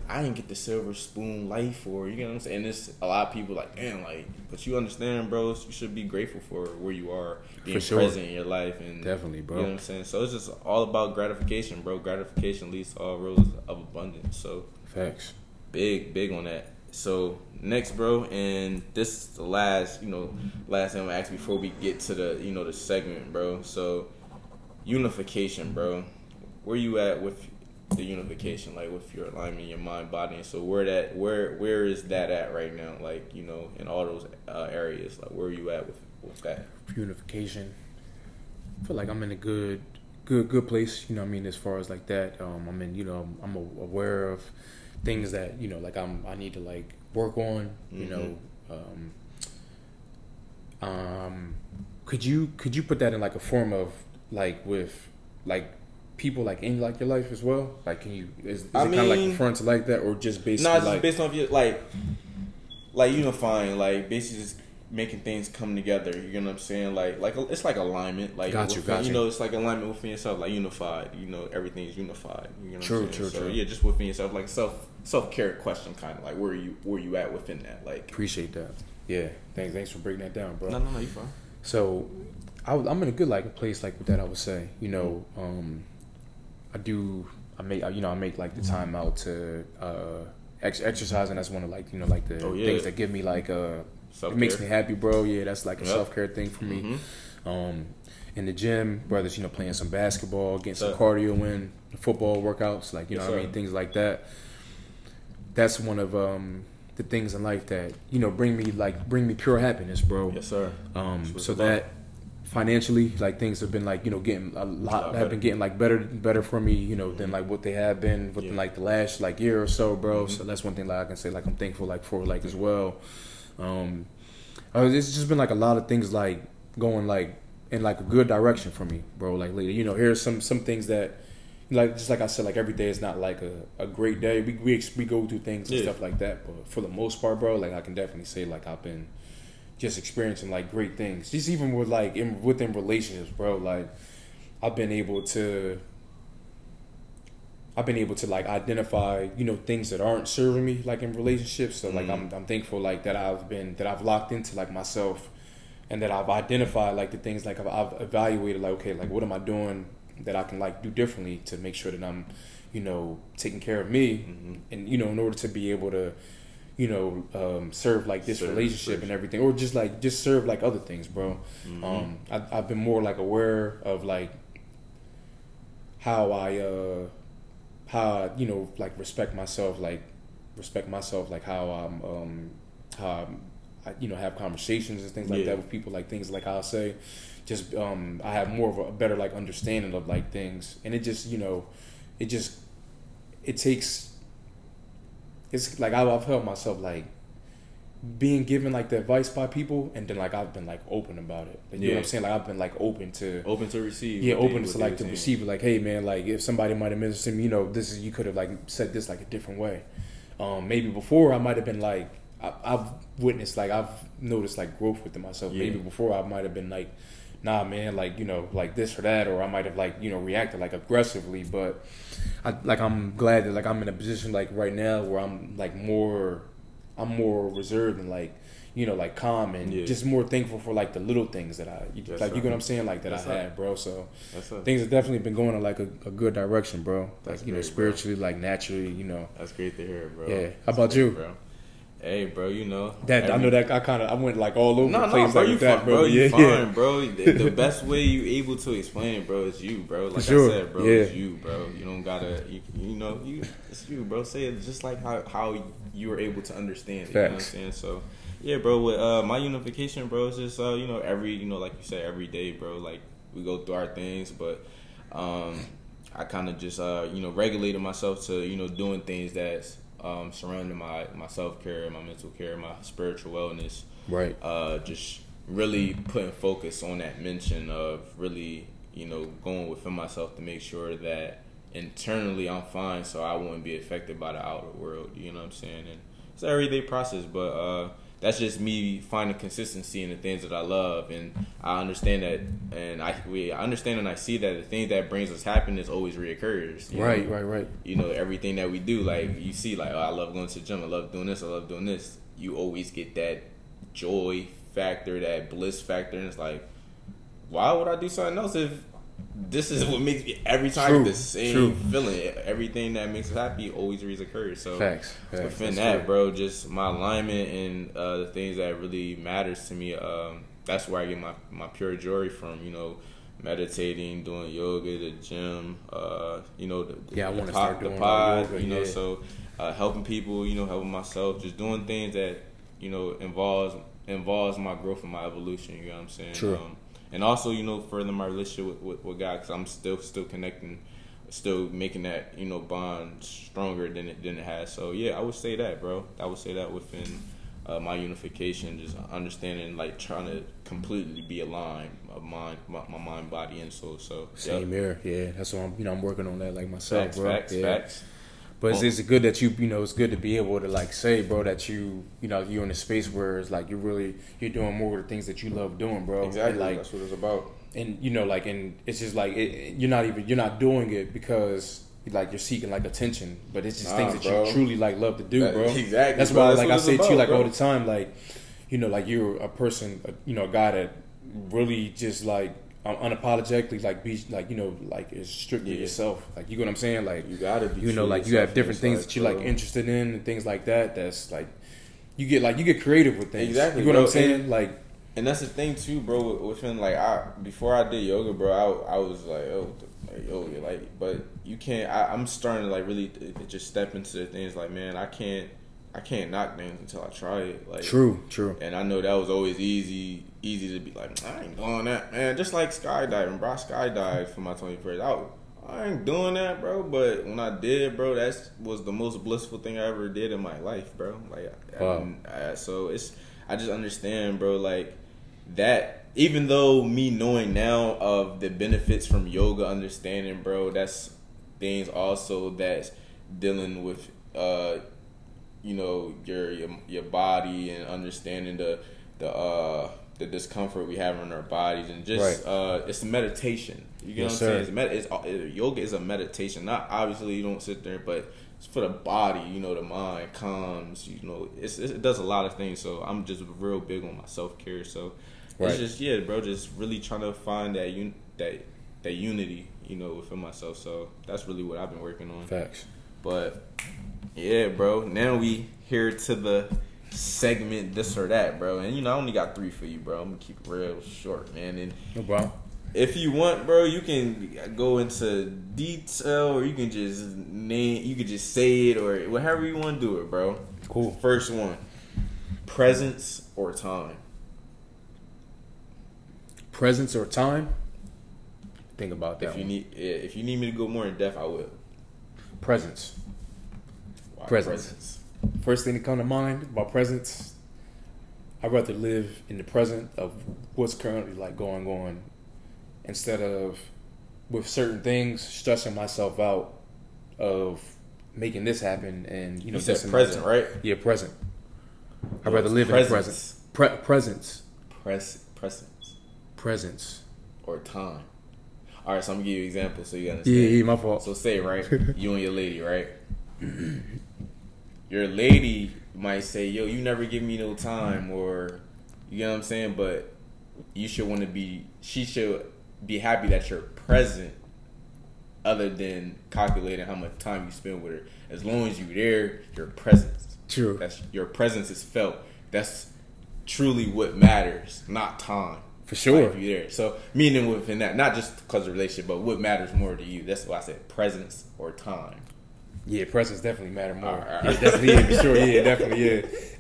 I didn't get the silver spoon life, or you know what I'm saying. And it's a lot of people like, damn, like, but you understand, bro. You should be grateful for where you are, being present in your life, and definitely, bro. You know what I'm saying. So it's just all about gratification, bro. Gratification leads to all roads of abundance. So facts, big on that. So next, bro, and this is the last thing I'm gonna ask before we get to the the segment, bro. So unification, bro. Where you at with the unification, like with your alignment, your mind, body, and so where is that at right now? Like, in all those areas, like where are you at with that? Unification. I feel like I'm in a good place. You know what I mean? As far as like that, I'm aware of things that I need to like work on. You know, could you put that in like a form of like with like people like in like your life as well? Like, can you is it kind of like fronts like that, or just basically just based on your like unifying, like basically just making things come together. You know what I'm saying? Like it's like alignment. Like got you. It's like alignment within yourself. Like unified. Everything's unified. You know what I'm saying? True. So yeah, just within yourself. Like self-care question, kind of like where you at within that? Like, appreciate that. Yeah. Thanks for breaking that down, bro. No, you fine. So I'm in a good like place like with that. I would say I make like the time out to exercise, and that's one of like the things that give me like self-care. It makes me happy, bro. Yeah, that's like a self-care thing for me. In the gym, brothers, playing some basketball, getting some cardio in, football workouts, like what I mean, things like that. That's one of the things in life that bring me pure happiness, bro. Yes, sir. So that. Financially, like things have been like getting getting like better for me, than like what they have been within like the last like year or so, bro. So that's one thing like I can say like I'm thankful like for like as well. It's just been like a lot of things like going like in like a good direction for me, bro. Like later, here's some things that like just like I said, like every day is not like a great day. We go through things and stuff like that, but for the most part, bro, like I can definitely say like I've been just experiencing like great things, just even with like within relationships, bro. Like I've been able to like identify things that aren't serving me like in relationships. So like I'm thankful like that I've locked into like myself, and that I've identified like the things like I've evaluated like, okay, like what am I doing that I can like do differently to make sure that I'm taking care of me, and in order to be able to serve like this relationship and everything, or just serve like other things, bro. I've been more like aware of like how I like respect myself, like how I have conversations and things like that with people, like things like I'll say, just I have more of a better like understanding of like things, and it just it takes. It's like I've held myself like being given like the advice by people, and then like I've been like open about it. Like, you know what I'm saying? Like I've been like open to receive. Yeah, open to like to receive. Like, hey man, like if somebody might have missed him, this is you could have like said this like a different way. Maybe before I might have been like I've noticed like growth within myself. Yeah. Maybe before I might have been like, nah man, like like this or that, or I might have like reacted like aggressively, but I'm glad that like I'm in a position like right now where I'm more reserved and like you know, like, calm and just more thankful for, like, the little things that I, you get what I'm saying, like, that I had, bro. So things have definitely been going in, like, a good direction, bro. That's like, you know, spiritually, bro. Like, naturally, you know. That's great to hear, bro. Yeah. How about you? Bro. Hey, bro, you know. I know that I went, like, all over the place. No, bro, like that, bro. You fine, bro. The best way you able to explain it, bro, is you, bro. Like I said, bro, it's you, bro. You don't gotta, you know, it's you, bro. Say it just like how you were able to understand it. Facts. You know what I'm saying? So, yeah, bro, with my unification, bro, it's just, you know, like you said, every day, bro. Like, we go through our things, but I kind of just, you know, regulated myself to, you know, doing things that's, surrounding my self-care, my mental care, my spiritual wellness. Right. Just really putting focus on that mention of really, you know, going within myself to make sure that internally I'm fine so I wouldn't be affected by the outer world. You know what I'm saying? And it's an everyday process, but that's just me finding consistency in the things that I love. And I understand that, and I understand and I see that the thing that brings us happiness always reoccurs. Right. You know, everything that we do, like, you see, like, oh, I love going to the gym, I love doing this. You always get that joy factor, that bliss factor, and it's like, why would I do something else if this is what makes me every time the same feeling? Everything that makes us happy always reoccurs. So Facts. Within that, bro, just my alignment and the things that really matters to me, that's where I get my pure joy from, you know, meditating, doing yoga, the gym, you know, the pod, you know, so helping people, you know, helping myself, just doing things that, you know, involves my growth and my evolution, you know what I'm saying? True. And also, you know, further my relationship with God, because I'm still connecting, still making that, you know, bond stronger than it has. So, yeah, I would say that, bro. I would say that within my unification, just understanding, like, trying to completely be aligned, my mind, body, and soul. So, same here. Yeah, that's what I'm working on that, like, myself, facts, bro. Facts. But it's good that it's good to be able to, like, say, bro, that you're in a space where it's like you're doing more of the things that you love doing, bro. Exactly. And, like, that's what it's about. And, you know, like, and it's just like, you're not doing it because, like, you're seeking, like, attention, but it's just things that you truly, like, love to do, bro. Exactly. That's why, like, I say to you, like, all the time, like, you know, like, you're a person, you know, a guy that really just, like, unapologetically, like, be, like, you know, like, it's strictly yourself, like, you know what I'm saying, like, you gotta be, you know, like, you have different things that you like interested in and things like that, that's like you get creative with things. Exactly, you know, bro. What I'm saying, like, and that's the thing too, bro, within, like, before I did yoga, bro, I was like, oh, like, yoga, like, but you can't, I'm starting to, like, really just step into the things, like, man, I can't knock things until I try it. Like, true. And I know that was always easy to be like, I ain't doing that, man. Just like skydiving, bro. I skydived for my 21st. I ain't doing that, bro. But when I did, bro, that was the most blissful thing I ever did in my life, bro. Like, wow. I just understand, bro, like, that, even though me knowing now of the benefits from yoga, understanding, bro, that's things also that's dealing with, you know, your body and understanding the discomfort we have in our bodies, and just it's meditation. You know what I'm saying? It's yoga is a meditation. Not obviously you don't sit there, but it's for the body. You know, the mind calms. You know, it does a lot of things. So I'm just real big on my self care. So it's just bro, just really trying to find that that unity, you know, within myself. So that's really what I've been working on. Facts, but. Yeah, bro. Now we here to the segment this or that, bro. And, you know, I only got 3 for you, bro. I'm going to keep it real short, man. And no problem. If you want, bro, you can go into detail, or you can just name, you can just say it, or whatever you want to do it, bro. Cool. First one, presence or time? Presence or time? Think about that. If you need me to go more in depth, I will. Presence. Presence. First thing to come to mind about presence, I'd rather live in the present of what's currently, like, going on, instead of with certain things stressing myself out of making this happen, and, you know, you said present, right? Yeah, present. I'd rather live in the present. Presence or time. All right, so I'm gonna give you an example so you understand. Yeah, my fault. So say, right, you and your lady, right? your lady might say, yo, you never give me no time, or you know what I'm saying, but you should want to be, she should be happy that you're present, other than calculating how much time you spend with her. As long as you're there, your presence. True. That's, your presence is felt. That's truly what matters, not time. For sure. Like if you're there. So meaning within that, not just because of the relationship, but what matters more to you. That's why I said presence or time. Yeah, presence definitely matter more. Right. Yeah, definitely, yeah, for sure. Yeah, definitely,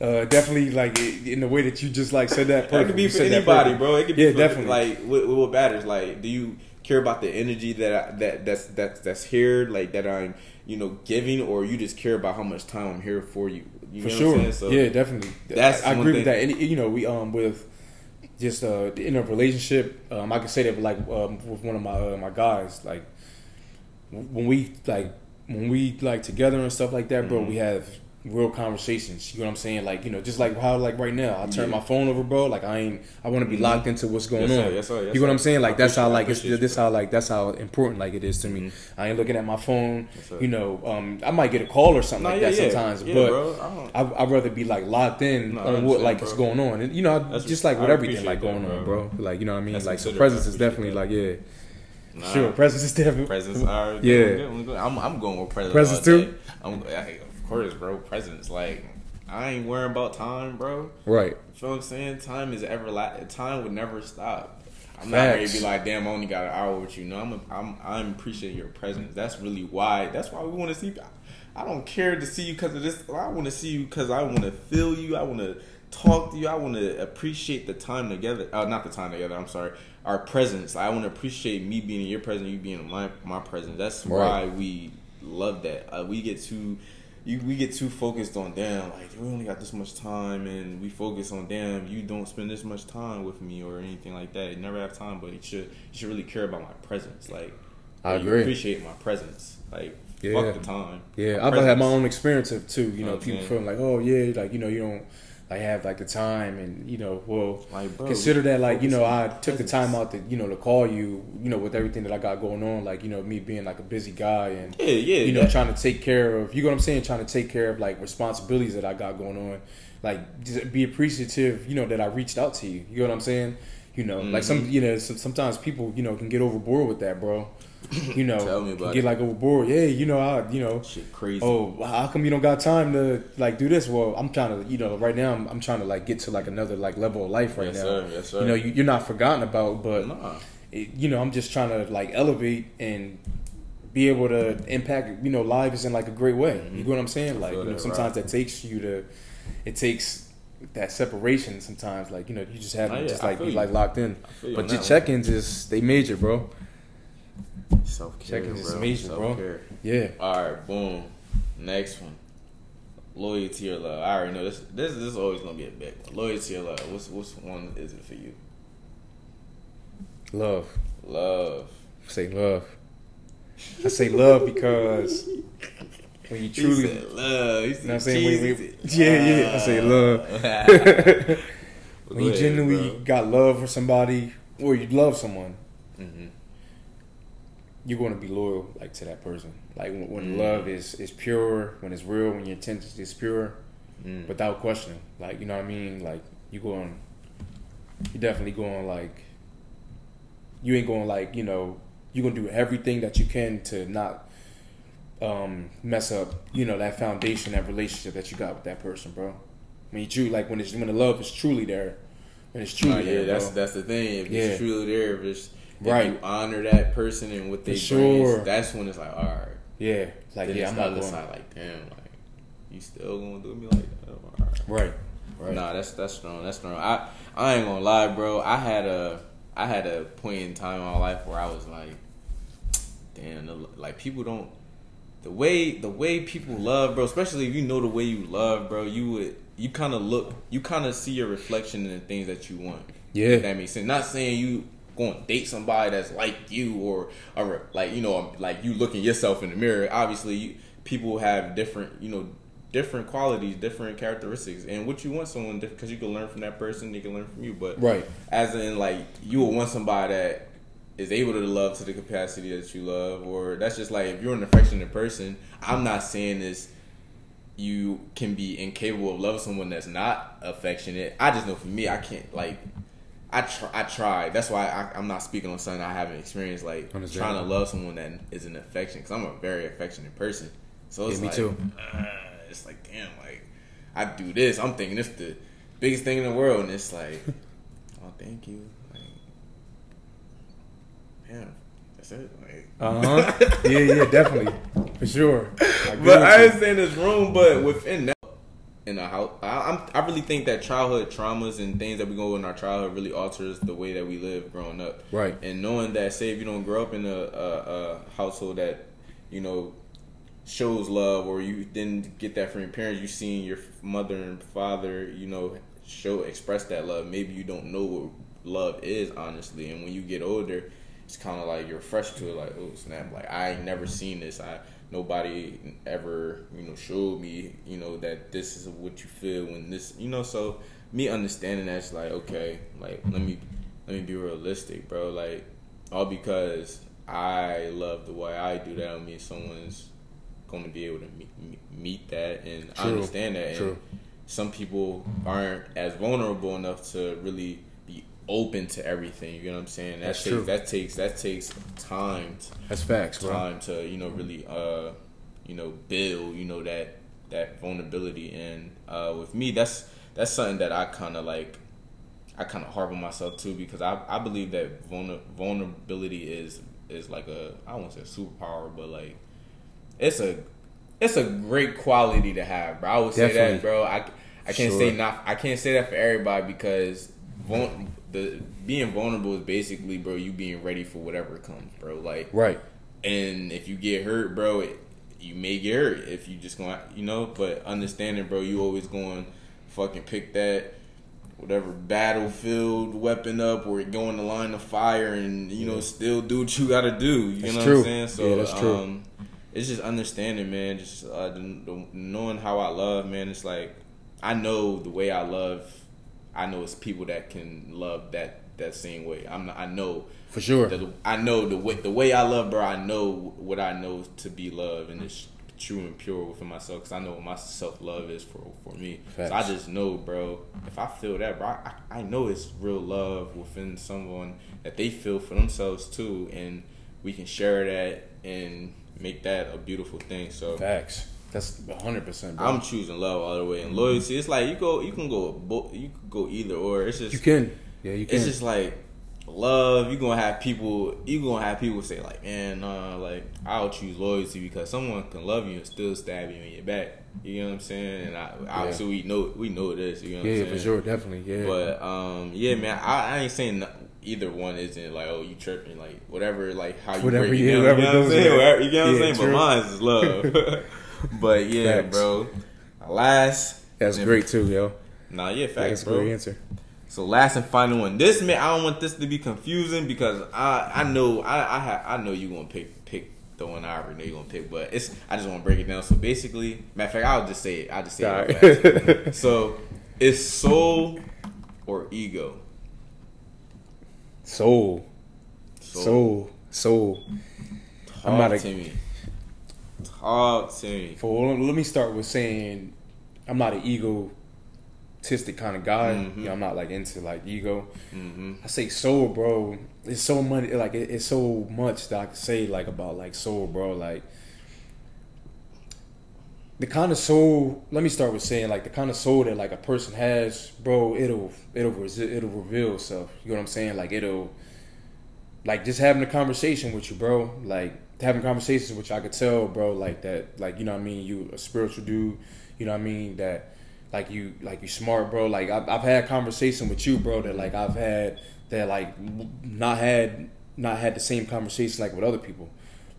yeah. Definitely, like, in the way that you just, like, said that perfect. It could be for anybody, bro. It could be, yeah, for, definitely. Like, what matters? Like, do you care about the energy that that's here, like, that I'm, you know, giving, or you just care about how much time I'm here for you? You for know sure. What I'm saying? So yeah, definitely. That's I agree thing. With that. And, you know, we, with just in a relationship, I can say that, like, with one of my guys, like, when we together and stuff like that, bro, we have real conversations. You know what I'm saying? Like, you know, just like how, like, right now, I turn my phone over, bro. Like, I want to be locked into what's going on. Sir, yes, sir, yes, you know what I'm saying? Like, that's how, like, that's how important, like, it is to me. I ain't looking at my phone. Yes, you know, I might get a call or something sometimes, yeah, but bro, I'd rather be, like, locked in on what, like, is going on. And, you know, just, like, with everything, like, going on, bro. Like, you know what I mean? Like, presence is definitely, like, yeah. Nah, sure, presence is different. Presence, are yeah. Good. I'm going with presence. Presence too. Of course, bro. Presence, like, I ain't worrying about time, bro. Right. You know what I'm saying? Time is everlasting. Time would never stop. I'm not ready to be like, damn, I only got an hour with you. No, I'm appreciating your presence. That's really why. That's why we want to see. I don't care to see you because of this. I want to see you because I want to feel you. I want to talk to you. I want to appreciate the time together. Not the time together. I'm sorry. Our presence. I want to appreciate me being in your presence, you being in my presence. That's right. Why we love that. We get too focused on, damn, like, we only got this much time, and we focus on, damn, you don't spend this much time with me or anything like that. You never have time, but you should really care about my presence. Like, I agree. You appreciate my presence. Like, yeah. Fuck the time. Yeah, I've had my own experience of too. You know, people feeling like, oh yeah, like, you know, you don't. I have, like, the time, and, you know, well, like, bro, consider that, like, you know, I took the time out to, you know, to call you, you know, with everything that I got going on, like, you know, me being, like, a busy guy, and, you know, trying to take care of, you know what I'm saying, trying to take care of, like, responsibilities that I got going on, like, just be appreciative, you know, that I reached out to you, you know what I'm saying, you know, like, sometimes people, you know, can get overboard with that, bro. You know, tell me about get like overboard. Yeah, you know, shit crazy. Oh, how come you don't got time to, like, do this? Well, I'm trying to, you know, right now I'm trying to, like, get to, like, another, like, level of life right now. Yes, sir. You know, you're not forgotten about, but you know, I'm just trying to, like, elevate and be able to impact, you know, lives in, like, a great way. You know what I'm saying? Like, you know, sometimes that takes you to, it takes that separation sometimes. Like, you know, you just have to just, like, be, like, locked in. But your check-ins is they major, bro. Self-care, bro. Self-care. Yeah. All right, boom. Next one. Loyalty or love? I already know this. This is always gonna be a big one. Loyalty or love? Which one is it for you? Love. I say love. I say love because when you truly love, you know what I'm saying. I say love. When you genuinely got love for somebody, or you love someone. You're going to be loyal, like, to that person. Like, when love is pure, when it's real, when your intention is pure, without questioning. Like, you know what I mean? Like, you ain't going, like, you know, you're going to do everything that you can to not mess up, you know, that foundation, that relationship that you got with that person, bro. When you do, like, when the love is truly there, when it's truly there, that's the thing. If it's truly there, if it's... If you honor that person and what they bring, that's when it's like, all right. Yeah. Like, then I'm not going to, like, damn, like, you still going to do me like that? All right. Right. Nah, that's strong. I ain't going to lie, bro. I had a point in time in my life where I was like, damn, like, people don't, the way people love, bro, especially if you know the way you love, bro, you kind of see your reflection in the things that you want. Yeah. If that makes sense. Not saying you going to date somebody that's like you, or like, you know, like, you looking yourself in the mirror. Obviously, people have different, you know, different qualities, different characteristics, and what you want someone different, because you can learn from that person, they can learn from you. But as in, like, you will want somebody that is able to love to the capacity that you love, or that's just like if you're an affectionate person. I'm not saying this. you can be incapable of loving someone that's not affectionate. I just know for me, I can't, like, I tried. That's why I'm not speaking on something I haven't experienced, like, trying to love someone that isn't affectionate, because I'm a very affectionate person. So it's me too. It's like, damn, like, I do this. I'm thinking it's the biggest thing in the world, and it's like, oh, thank you. Like, damn, that's it. Like, yeah, definitely. For sure. But I ain't saying it's wrong, but within that, in a house, I really think that childhood traumas and things that we go in our childhood really alters the way that we live growing up. Right. And knowing that, say, if you don't grow up in a household that, you know, shows love, or you didn't get that from your parents, you seen your mother and father, you know, express that love. Maybe you don't know what love is, honestly. And when you get older, it's kind of like you're fresh to it, like, oh snap, like I ain't never seen this. Nobody ever, you know, showed me, you know, that this is what you feel when this, you know. So me understanding that's like, okay, like let me be realistic, bro. Like, all because I love the way I do that, I mean, someone's going to be able to meet that, and I understand that. True. And some people aren't as vulnerable enough to really be open to everything. You know what I'm saying? That takes time. That's facts. Time to, you know, really you know, build, you know, that vulnerability. And with me, that's something that I kind of like. I kind of harp on myself too, because I believe that vulnerability is like a, I won't say a superpower, but like, it's a great quality to have, bro. I would say that, bro. I can't say that for everybody, because being vulnerable is basically, bro, you being ready for whatever comes, bro. Like, right. And if you get hurt, bro, you may get hurt if you just going, you know. But understanding, bro, you always going fucking pick that whatever battlefield weapon up, or go in the line of fire, and you know, still do what you gotta do. You know what I'm saying? So yeah, that's true. It's just understanding, man. Just knowing how I love, man. It's like, I know the way I love. I know it's people that can love that same way. I know for sure. I know the way I love, bro. I know what I know to be love, and it's true and pure within myself. Cause I know what my self love is for me. Facts. So I just know, bro. If I feel that, bro, I know it's real love within someone that they feel for themselves too, and we can share that and make that a beautiful thing. So facts. That's 100%. Bro. I'm choosing love all the way, and loyalty. It's like you can go either or. It's just you can. It's just like love. You gonna have people say like, man, like I'll choose loyalty, because someone can love you and still stab you in your back. You know what I'm saying? And obviously we know this. You know what I'm saying? Yeah, for sure, definitely. Yeah. But yeah, man, I ain't saying either one isn't like, oh, you tripping, like whatever, like how whatever you break it down. You know what I'm saying? Whatever, you know what I'm saying? True. But mine's is love. But yeah, facts. Bro. Last. That's great too, yo. Nah, yeah, facts, that's bro. That's a great answer. So last and final one. This, man, I don't want this to be confusing, because I know you gonna pick the one I already know you gonna pick, but it's, I just want to break it down. So basically, matter of fact, I'll just say it. Real fast. So it's soul or ego. Soul. Talk to me. Let me start with saying I'm not an egotistic kind of guy. Mm-hmm. You know, I'm not like into like ego. Mm-hmm. I say soul, bro. It's so much. Like it's so much that I can say like about like soul, bro. Like the kind of soul. Let me start with saying like the kind of soul that like a person has, bro. It'll reveal itself. You know what I'm saying? Like it'll, like just having a conversation with you, bro. Like. Having conversations, which I could tell, bro, like that, like, you know what I mean, you a spiritual dude, you know what I mean, that like you smart, bro. Like I've had conversation with you, bro, that like I've had that like not had the same conversation like with other people.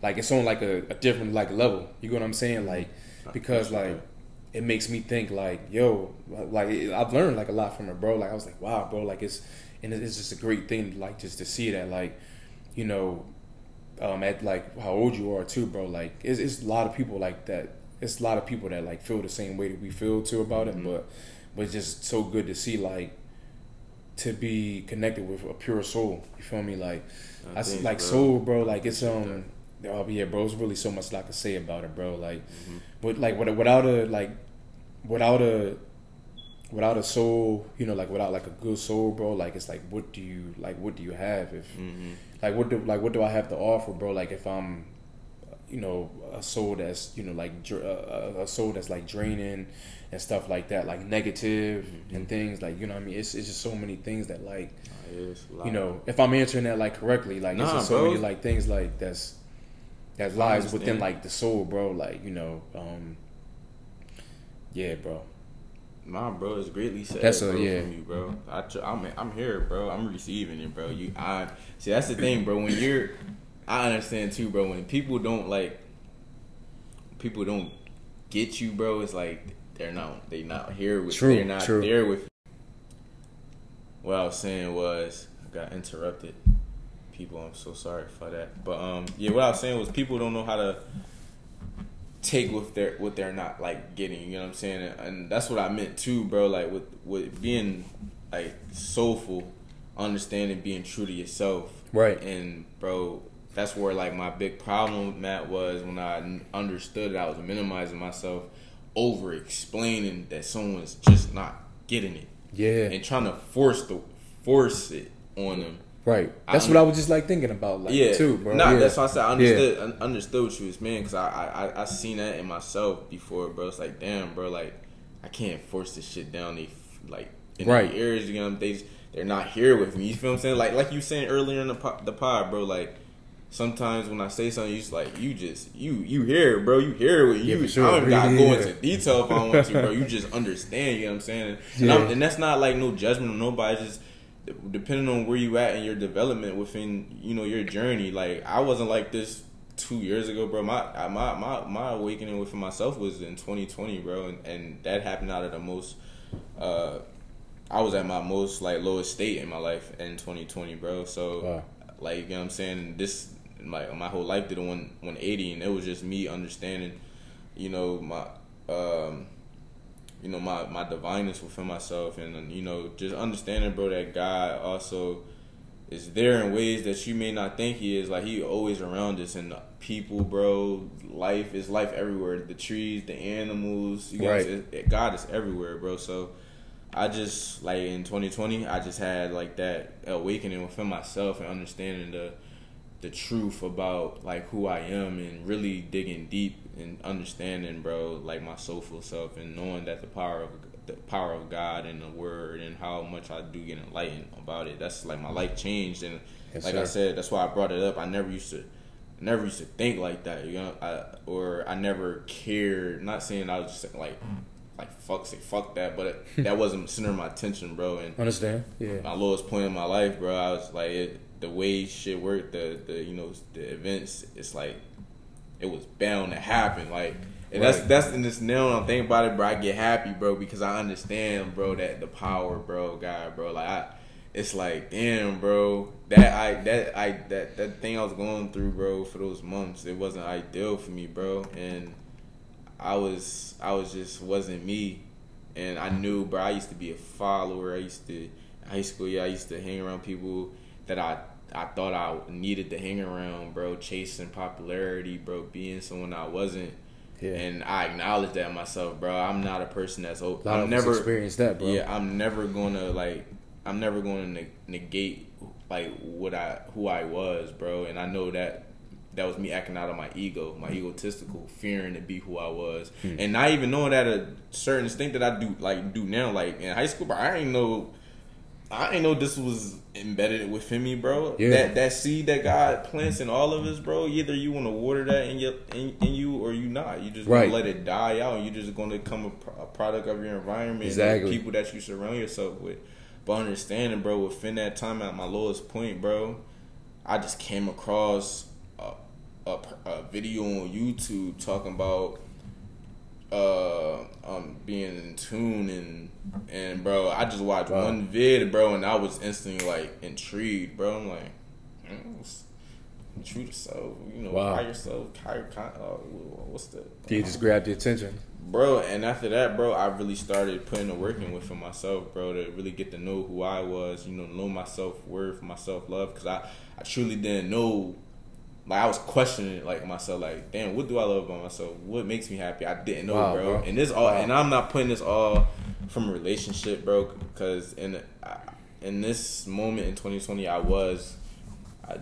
Like it's on like a different like level. You know what I'm saying? Like, because like it makes me think like, yo, like I've learned like a lot from it, bro. Like I was like, wow, bro, like it's just a great thing, like just to see that, like, you know. At like how old you are too, bro. Like it's a lot of people like that. It's a lot of people that like feel the same way that we feel too about it. Mm-hmm. But it's just so good to see, like, to be connected with a pure soul. You feel me? Like I think, soul, bro. Like it's yeah, bro. It's really so much I could say about it, bro. Like, mm-hmm. But like without a like without a soul, you know, like without like a good soul, bro, like it's like what do you have if mm-hmm. like what do I have to offer, bro? Like if I'm, you know, a soul that's, you know, like a soul that's like draining and stuff like that, like negative mm-hmm. and things like, you know what I mean, it's just so many things that like you know, if I'm answering that like correctly, like it's just so many like things like that lies within like the soul, bro, like, you know, yeah, bro. Nah, bro, it's greatly said. That's a, bro, yeah. From you, bro. I'm here, bro. I'm receiving it, bro. See, that's the thing, bro. When you're, I understand too, bro. When people don't get you, bro. It's like they not here with. True, they're not true. There with. What I was saying was I got interrupted. People, I'm so sorry for that. But yeah, what I was saying was people don't know how to take what they're not like getting, you know what I'm saying? And that's what I meant too, bro, like with being like soulful, understanding, being true to yourself, right? And bro, that's where like my big problem, Matt, was when I understood that I was minimizing myself, over explaining that someone's just not getting it, yeah, and trying to force it on them. Right. That's what I was just like thinking about, like, yeah, too, bro. Nah, yeah. That's why I said I understood. Yeah. I understood what you was, man, because I seen that in myself before, bro. It's like, damn, bro, like I can't force this shit down. They like in right. their ears, you know. They're not here with me. You feel what I'm saying? Like you saying earlier in the pod, bro. Like sometimes when I say something, you just like you hear it, bro. You hear it with you. Yeah, sure. I don't gotta go into detail if I don't want to, bro. You just understand. You know what I'm saying? Yeah. And that's not like no judgment on nobody. It's just depending on where you at in your development within, you know, your journey. Like I wasn't like this 2 years ago, bro. My awakening within myself was in 2020, bro, and that happened out of the most I was at my most like lowest state in my life in 2020, bro. So wow. Like, you know what I'm saying, this like my whole life did a 180, and it was just me understanding, you know, my you know, my divineness within myself, and, you know, just understanding, bro, that God also is there in ways that you may not think he is. Like, he always around us, and people, bro, life is life everywhere. The trees, the animals, you guys, right. God is everywhere, bro. So I just, like, in 2020, I just had, like, that awakening within myself and understanding the truth about, like, who I am, and really digging deep and understanding, bro, like my soulful self, and knowing that the power of God and the word, and how much I do get enlightened about it. That's like my life changed, and yes, like sir. I said, that's why I brought it up. I never used to think like that, you know, I never cared. Not saying I was just like fuck that, but that wasn't the center of my attention, bro. And understand, yeah. My lowest point in my life, bro, I was like the way shit worked, the you know, the events. It's like it was bound to happen, like, and right. that's in this now. I'm thinking about it, bro. I get happy, bro, because I understand, bro, that the power, bro, God, bro, like, it's like, damn, bro, that thing I was going through, bro, for those months, it wasn't ideal for me, bro, and I was just wasn't me, and I knew, bro, I used to be a follower. I used to in high school, yeah, I used to hang around people that I thought I needed to hang around, bro, chasing popularity, bro, being someone I wasn't. Yeah. And I acknowledge that myself, bro. I'm not a person that's open. I've never experienced that, bro. Yeah, I'm never gonna negate like who I was, bro. And I know that was me acting out of my ego, my egotistical, fearing to be who I was, and not even knowing that a certain instinct that I do now, like in high school, bro. I ain't know this was embedded within me, bro. Yeah. That seed that God plants in all of us, bro. Either you want to water that in you, or you not. You just right. gonna let it die out. You're just gonna become a product of your environment, exactly. And the people that you surround yourself with. But understanding, bro, within that time at my lowest point, bro, I just came across a video on YouTube talking about being in tune, and bro, I just watched one vid, bro, and I was instantly like intrigued, bro. I'm like, true to self, you know, by yourself, what's the? You just grabbed the attention, bro. And after that, bro, I really started putting the work in within myself, bro, to really get to know who I was, you know my self worth, my self love, because I truly didn't know like I was questioning like myself, like, damn, what do I love about myself? What makes me happy? I didn't know, wow, bro. And this all, wow, and I'm not putting this all from a relationship, bro, because in this moment in 2020, I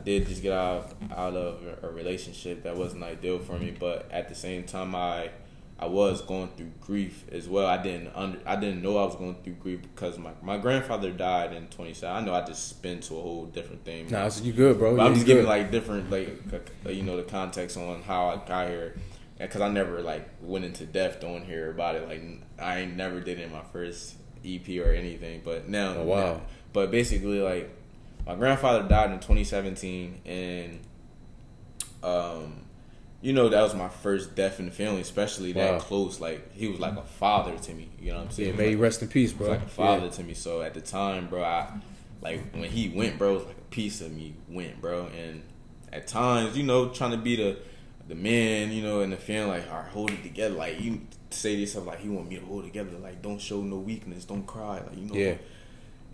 did just get out of a relationship that wasn't ideal for me, but at the same time, I was going through grief as well. I didn't know I was going through grief because my grandfather died in 2017. I know I just spin to a whole different thing. Nah, so you good, bro. But yeah, I'm just giving like different, like, you know, the context on how I got here, because I never like went into depth on here about it. Like I ain't never did it in my first EP or anything, but now, oh, wow. Now, but basically, like my grandfather died in 2017, and you know, that was my first death in the family, especially that, wow, close. Like, he was like a father to me. You know what I'm saying? Yeah, may he rest in peace, bro. He was like a father, yeah, to me. So, at the time, bro, when he went, bro, it was like a piece of me went, bro. And at times, you know, trying to be the man, you know, and the family, like, all right, hold it together. Like, you say to yourself, like, he want me to hold it together. Like, don't show no weakness. Don't cry. Like, you know. Yeah.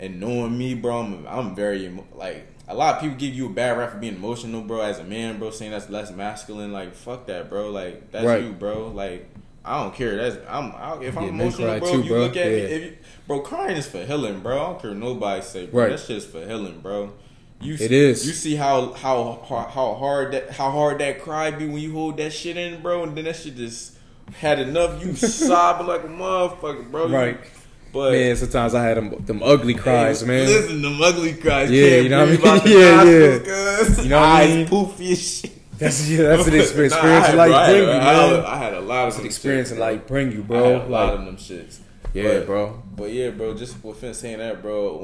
And knowing me, bro, I'm very, like, a lot of people give you a bad rap for being emotional, bro, as a man, bro, saying that's less masculine. Like, fuck that, bro. Like, that's right, you, bro. Like, I don't care. If I'm emotional, bro, too, you bro, look at, yeah, me. Bro, crying is for healing, bro. I don't care nobody say, bro, right, that shit's for healing, bro. You see how hard that cry be when you hold that shit in, bro, and then that shit just had enough. You sobbing like a motherfucker, bro. Right. But, man, sometimes I had them ugly cries, man. Listen, them ugly cries. Yeah, you know what I mean? Yeah. You know what I mean? Eyes poofy as shit. That's an experience. Nah, I had a lot of experience in life bring you, bro. I had a lot of them shits. Yeah, bro. But yeah, bro, just within saying that, bro,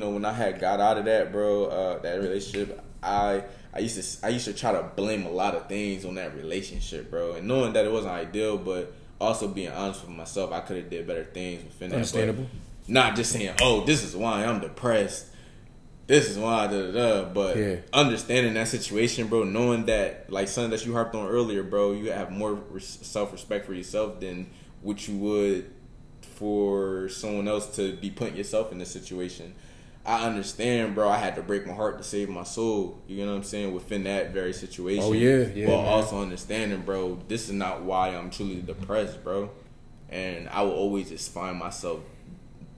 when I had got out of that, bro, that relationship, I used to try to blame a lot of things on that relationship, bro. And knowing that it wasn't ideal, but also being honest with myself, I could have did better things within that. Understandable. Not just saying, oh, this is why I'm depressed. This is why, But yeah, understanding that situation, bro, knowing that, like, something that you harped on earlier, bro, you have more self-respect for yourself than what you would for someone else to be putting yourself in this situation. I understand, bro. I had to break my heart to save my soul. You know what I'm saying? Within that very situation. Oh, yeah. But man, also understanding, bro, this is not why I'm truly depressed, bro. And I will always just find myself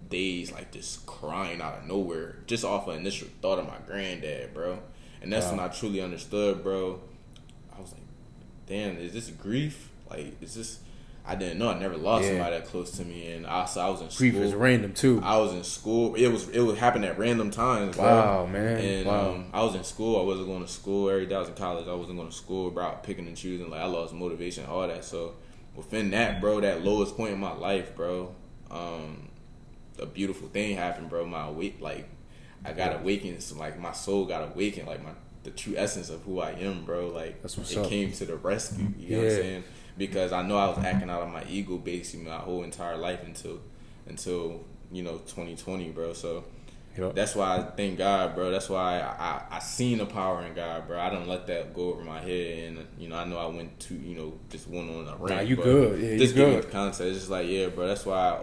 days like just crying out of nowhere just off of initial thought of my granddad, bro. And that's, wow, when I truly understood, bro. I was like, damn, is this grief? Like, is this... I didn't know. I never lost, yeah, somebody that close to me, and also I was in school. Grief is random too. I was in school. It would happen at random times. Wow, bro, man. And wow, I was in school. I wasn't going to school every day. I was in college. I wasn't going to school, bro. Picking and choosing. Like, I lost motivation, all that. So within that, bro, that lowest point in my life, bro, a beautiful thing happened, bro. I got awakened. So, like, my soul got awakened. Like the true essence of who I am, bro. Like, that's what's it up. Came to the rescue. You, yeah, know what I'm saying? Because I know I was acting out of my ego basically my whole entire life until you know, 2020, bro. So, yep, that's why I thank God, bro. That's why I seen the power in God, bro. I don't let that go over my head. And, you know, I know I went to, you know, just went on a rant. Nah, you good. Yeah, just giving the concept. It's just like, yeah, bro, that's why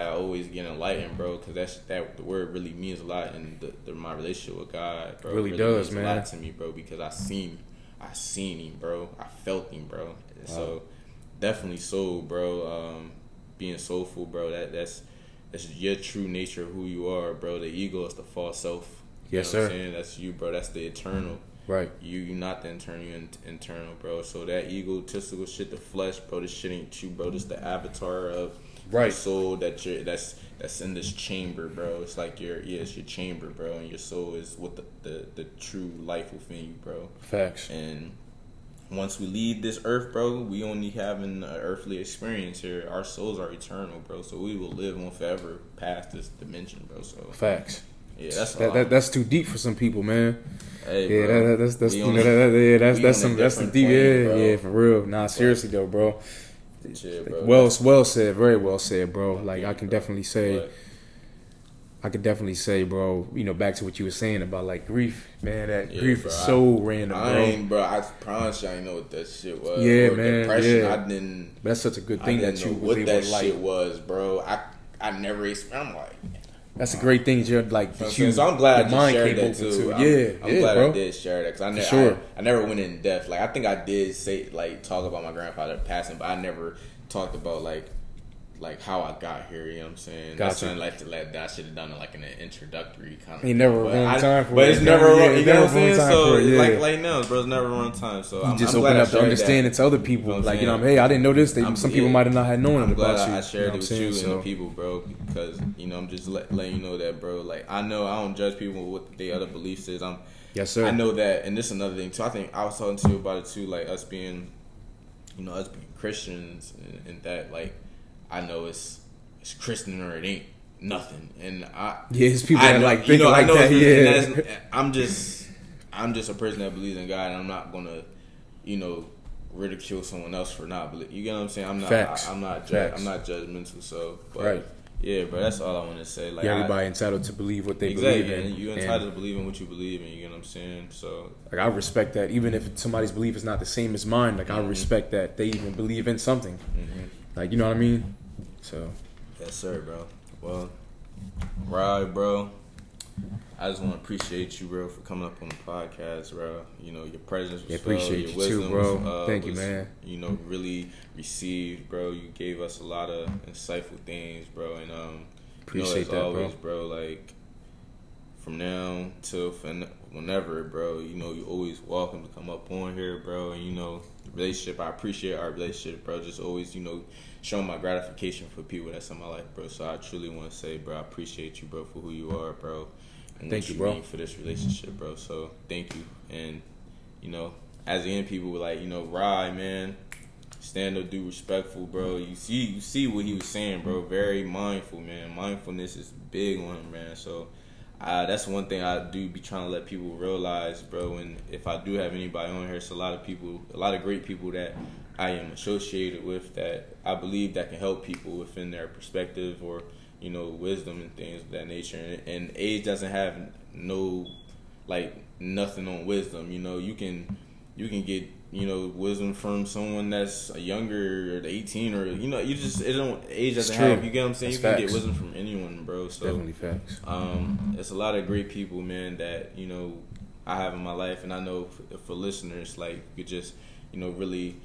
I always get enlightened, bro, because the word really means a lot in my relationship with God, bro. It really does, means, man, a lot to me, bro, because I seen him, bro. I felt him, bro. Wow. So definitely soul, bro. Being soulful, bro. That's your true nature of who you are, bro. The ego is the false self. You, yes, know, sir, what I'm saying? That's you, bro. That's the eternal. Right. You're not the internal. You're internal, bro. So that egotistical shit, the flesh, bro. This shit ain't you, bro. This the avatar of, right, your soul that's in this chamber, bro. It's like it's your chamber, bro, and your soul is what the true life within you, bro. Facts. And once we leave this earth, bro, we only having an earthly experience here. Our souls are eternal, bro, so we will live on forever past this dimension, bro. So facts. Yeah, that's too deep for some people, man. Hey, yeah, bro, that's some deep plane, yeah, bro. Yeah, for real. Nah, seriously though, bro. Shit, bro. Well said, very well said, bro. Like, yeah, I can definitely say, bro, you know, back to what you were saying about, like, grief, man, that, yeah, grief, bro, is so random, bro. I promise you I didn't know what that shit was. Yeah, bro, man, depression, yeah. But that's such a good thing that you was able to, like. I didn't know what that shit was, bro. I never experienced, I'm like, That's a great thing. You're like, so I'm glad I just shared that too. I'm glad I did share that because I never went in depth. Like I think I did say talk about my grandfather passing, but I never talked about like how I got here. You know what I'm saying? Gotcha. That's like that I should have done it like in an introductory kind of. He never wrong time for it. But it's never wrong. You know what I'm saying? So like now, bro, it's never wrong time. So I'm just open up to understand it to other people. Like, you know, hey, I didn't know this. Some people might have not had known about you. I'm glad I shared it with you and the people, bro, because you know I'm just letting you know that, bro. Like I know I don't judge people with what their other beliefs is. Yes, sir. I know that, and this is another thing too. I think I was talking to you about it too, like us being Christians and that like. I know it's Christian or it ain't nothing, and it's people that think like that. Yeah, I'm just a person that believes in God, and I'm not gonna, ridicule someone else for not believing. You get what I'm saying? I'm not judgmental. So, but right. Yeah, bro, that's all I want to say. Like everybody entitled to believe what they believe in. You're entitled to believe in what you believe in. You get what I'm saying? So, like, I respect that, even if somebody's belief is not the same as mine. Like, I respect that they even believe in something. Mm-hmm. Like, you know what I mean? So. Yes, sir, bro. Well, Ryan, bro, I just want to appreciate you, bro, for coming up on the podcast, bro. You know, your presence was appreciate your wisdom, too, bro. Thank you, man. You know, really received, bro. You gave us a lot of insightful things, bro. And, appreciate that, always, bro. Like, from now till whenever, bro, you know, you're always welcome to come up on here, bro. And, you know, relationship, I appreciate our relationship, bro. Just always, showing my gratification for people that's in my life, bro. So I truly want to say, bro, I appreciate you, bro, for who you are, bro. And thank you, bro, mean for this relationship, bro. So thank you. And as the end, people were like, Rye, man, stand up, do respectful, bro. You see what he was saying, bro. Very mindful, man. Mindfulness is big on him, man. So. That's one thing I do be trying to let people realize, bro. And if I do have anybody on here, it's a lot of great people that I am associated with that I believe that can help people within their perspective or, wisdom and things of that nature. And age doesn't have nothing on wisdom. You can get, wisdom from someone that's younger or 18 or, age doesn't have, you get what I'm saying? That's facts. Get wisdom from anyone, bro. So, definitely facts. It's a lot of great people, man, that, I have in my life. And I know for listeners, you just, really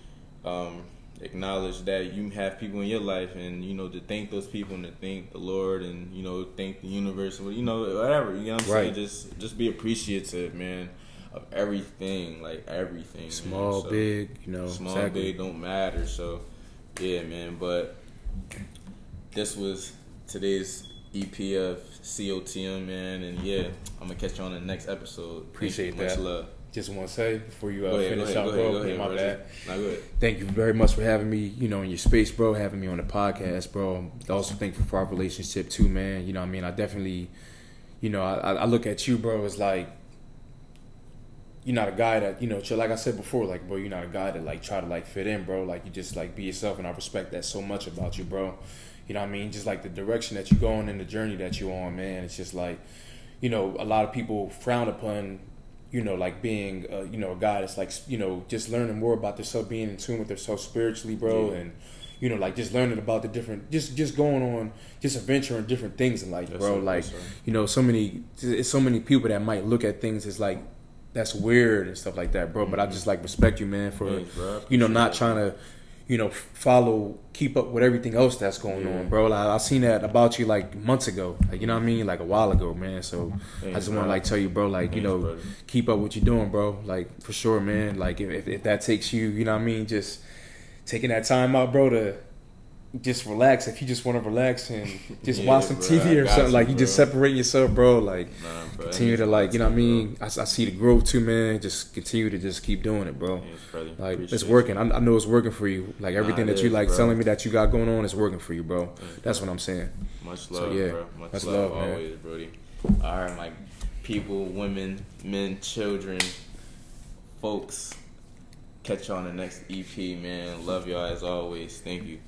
acknowledge that you have people in your life and, to thank those people and to thank the Lord and, thank the universe, whatever, you know what I'm saying? Just be appreciative, man. Of everything, everything. Small, so, big, Small, big, don't matter. So, yeah, man. But this was today's EP of COTM, man. And, yeah, I'm going to catch you on the next episode. Appreciate that. Much love. Just want to say before you finish up, bro. Thank you very much for having me, in your space, bro, having me on the podcast, bro. Also thankful for our relationship, too, man. You know what I mean? I definitely, I look at you, bro, as you're not a guy that, like I said before, bro, you're not a guy that, try to, fit in, bro. You just, be yourself, and I respect that so much about you, bro. You know what I mean? Just, the direction that you're going and the journey that you're on, man. It's just, a lot of people frown upon, being, a guy that's, just learning more about themselves, being in tune with themselves spiritually, bro, yeah. And, just learning about the different, just going on, just adventuring different things in life, that's bro. Right, it's so many people that might look at things as, that's weird and stuff like that, bro. But I just respect you, man, for not trying to, keep up with everything else that's going on, bro. I seen that about you months ago, a while ago, man. So I just want to tell you, bro, brother, keep up what you're doing, bro. For sure, man. If that takes you, just taking that time out, bro, to just relax. If you just want to relax and just watch some TV or something, you just separate yourself, bro. Continue to I see the growth too, man. Just continue to just keep doing it, bro. Yes, it's working. I know it's working for you. Everything that you telling me that you got going on is working for you, bro. That's what I'm saying. Much love, bro. Much love, always, Brody. All right, my people, women, men, children, folks. Catch you on the next EP, man. Love y'all as always. Thank you.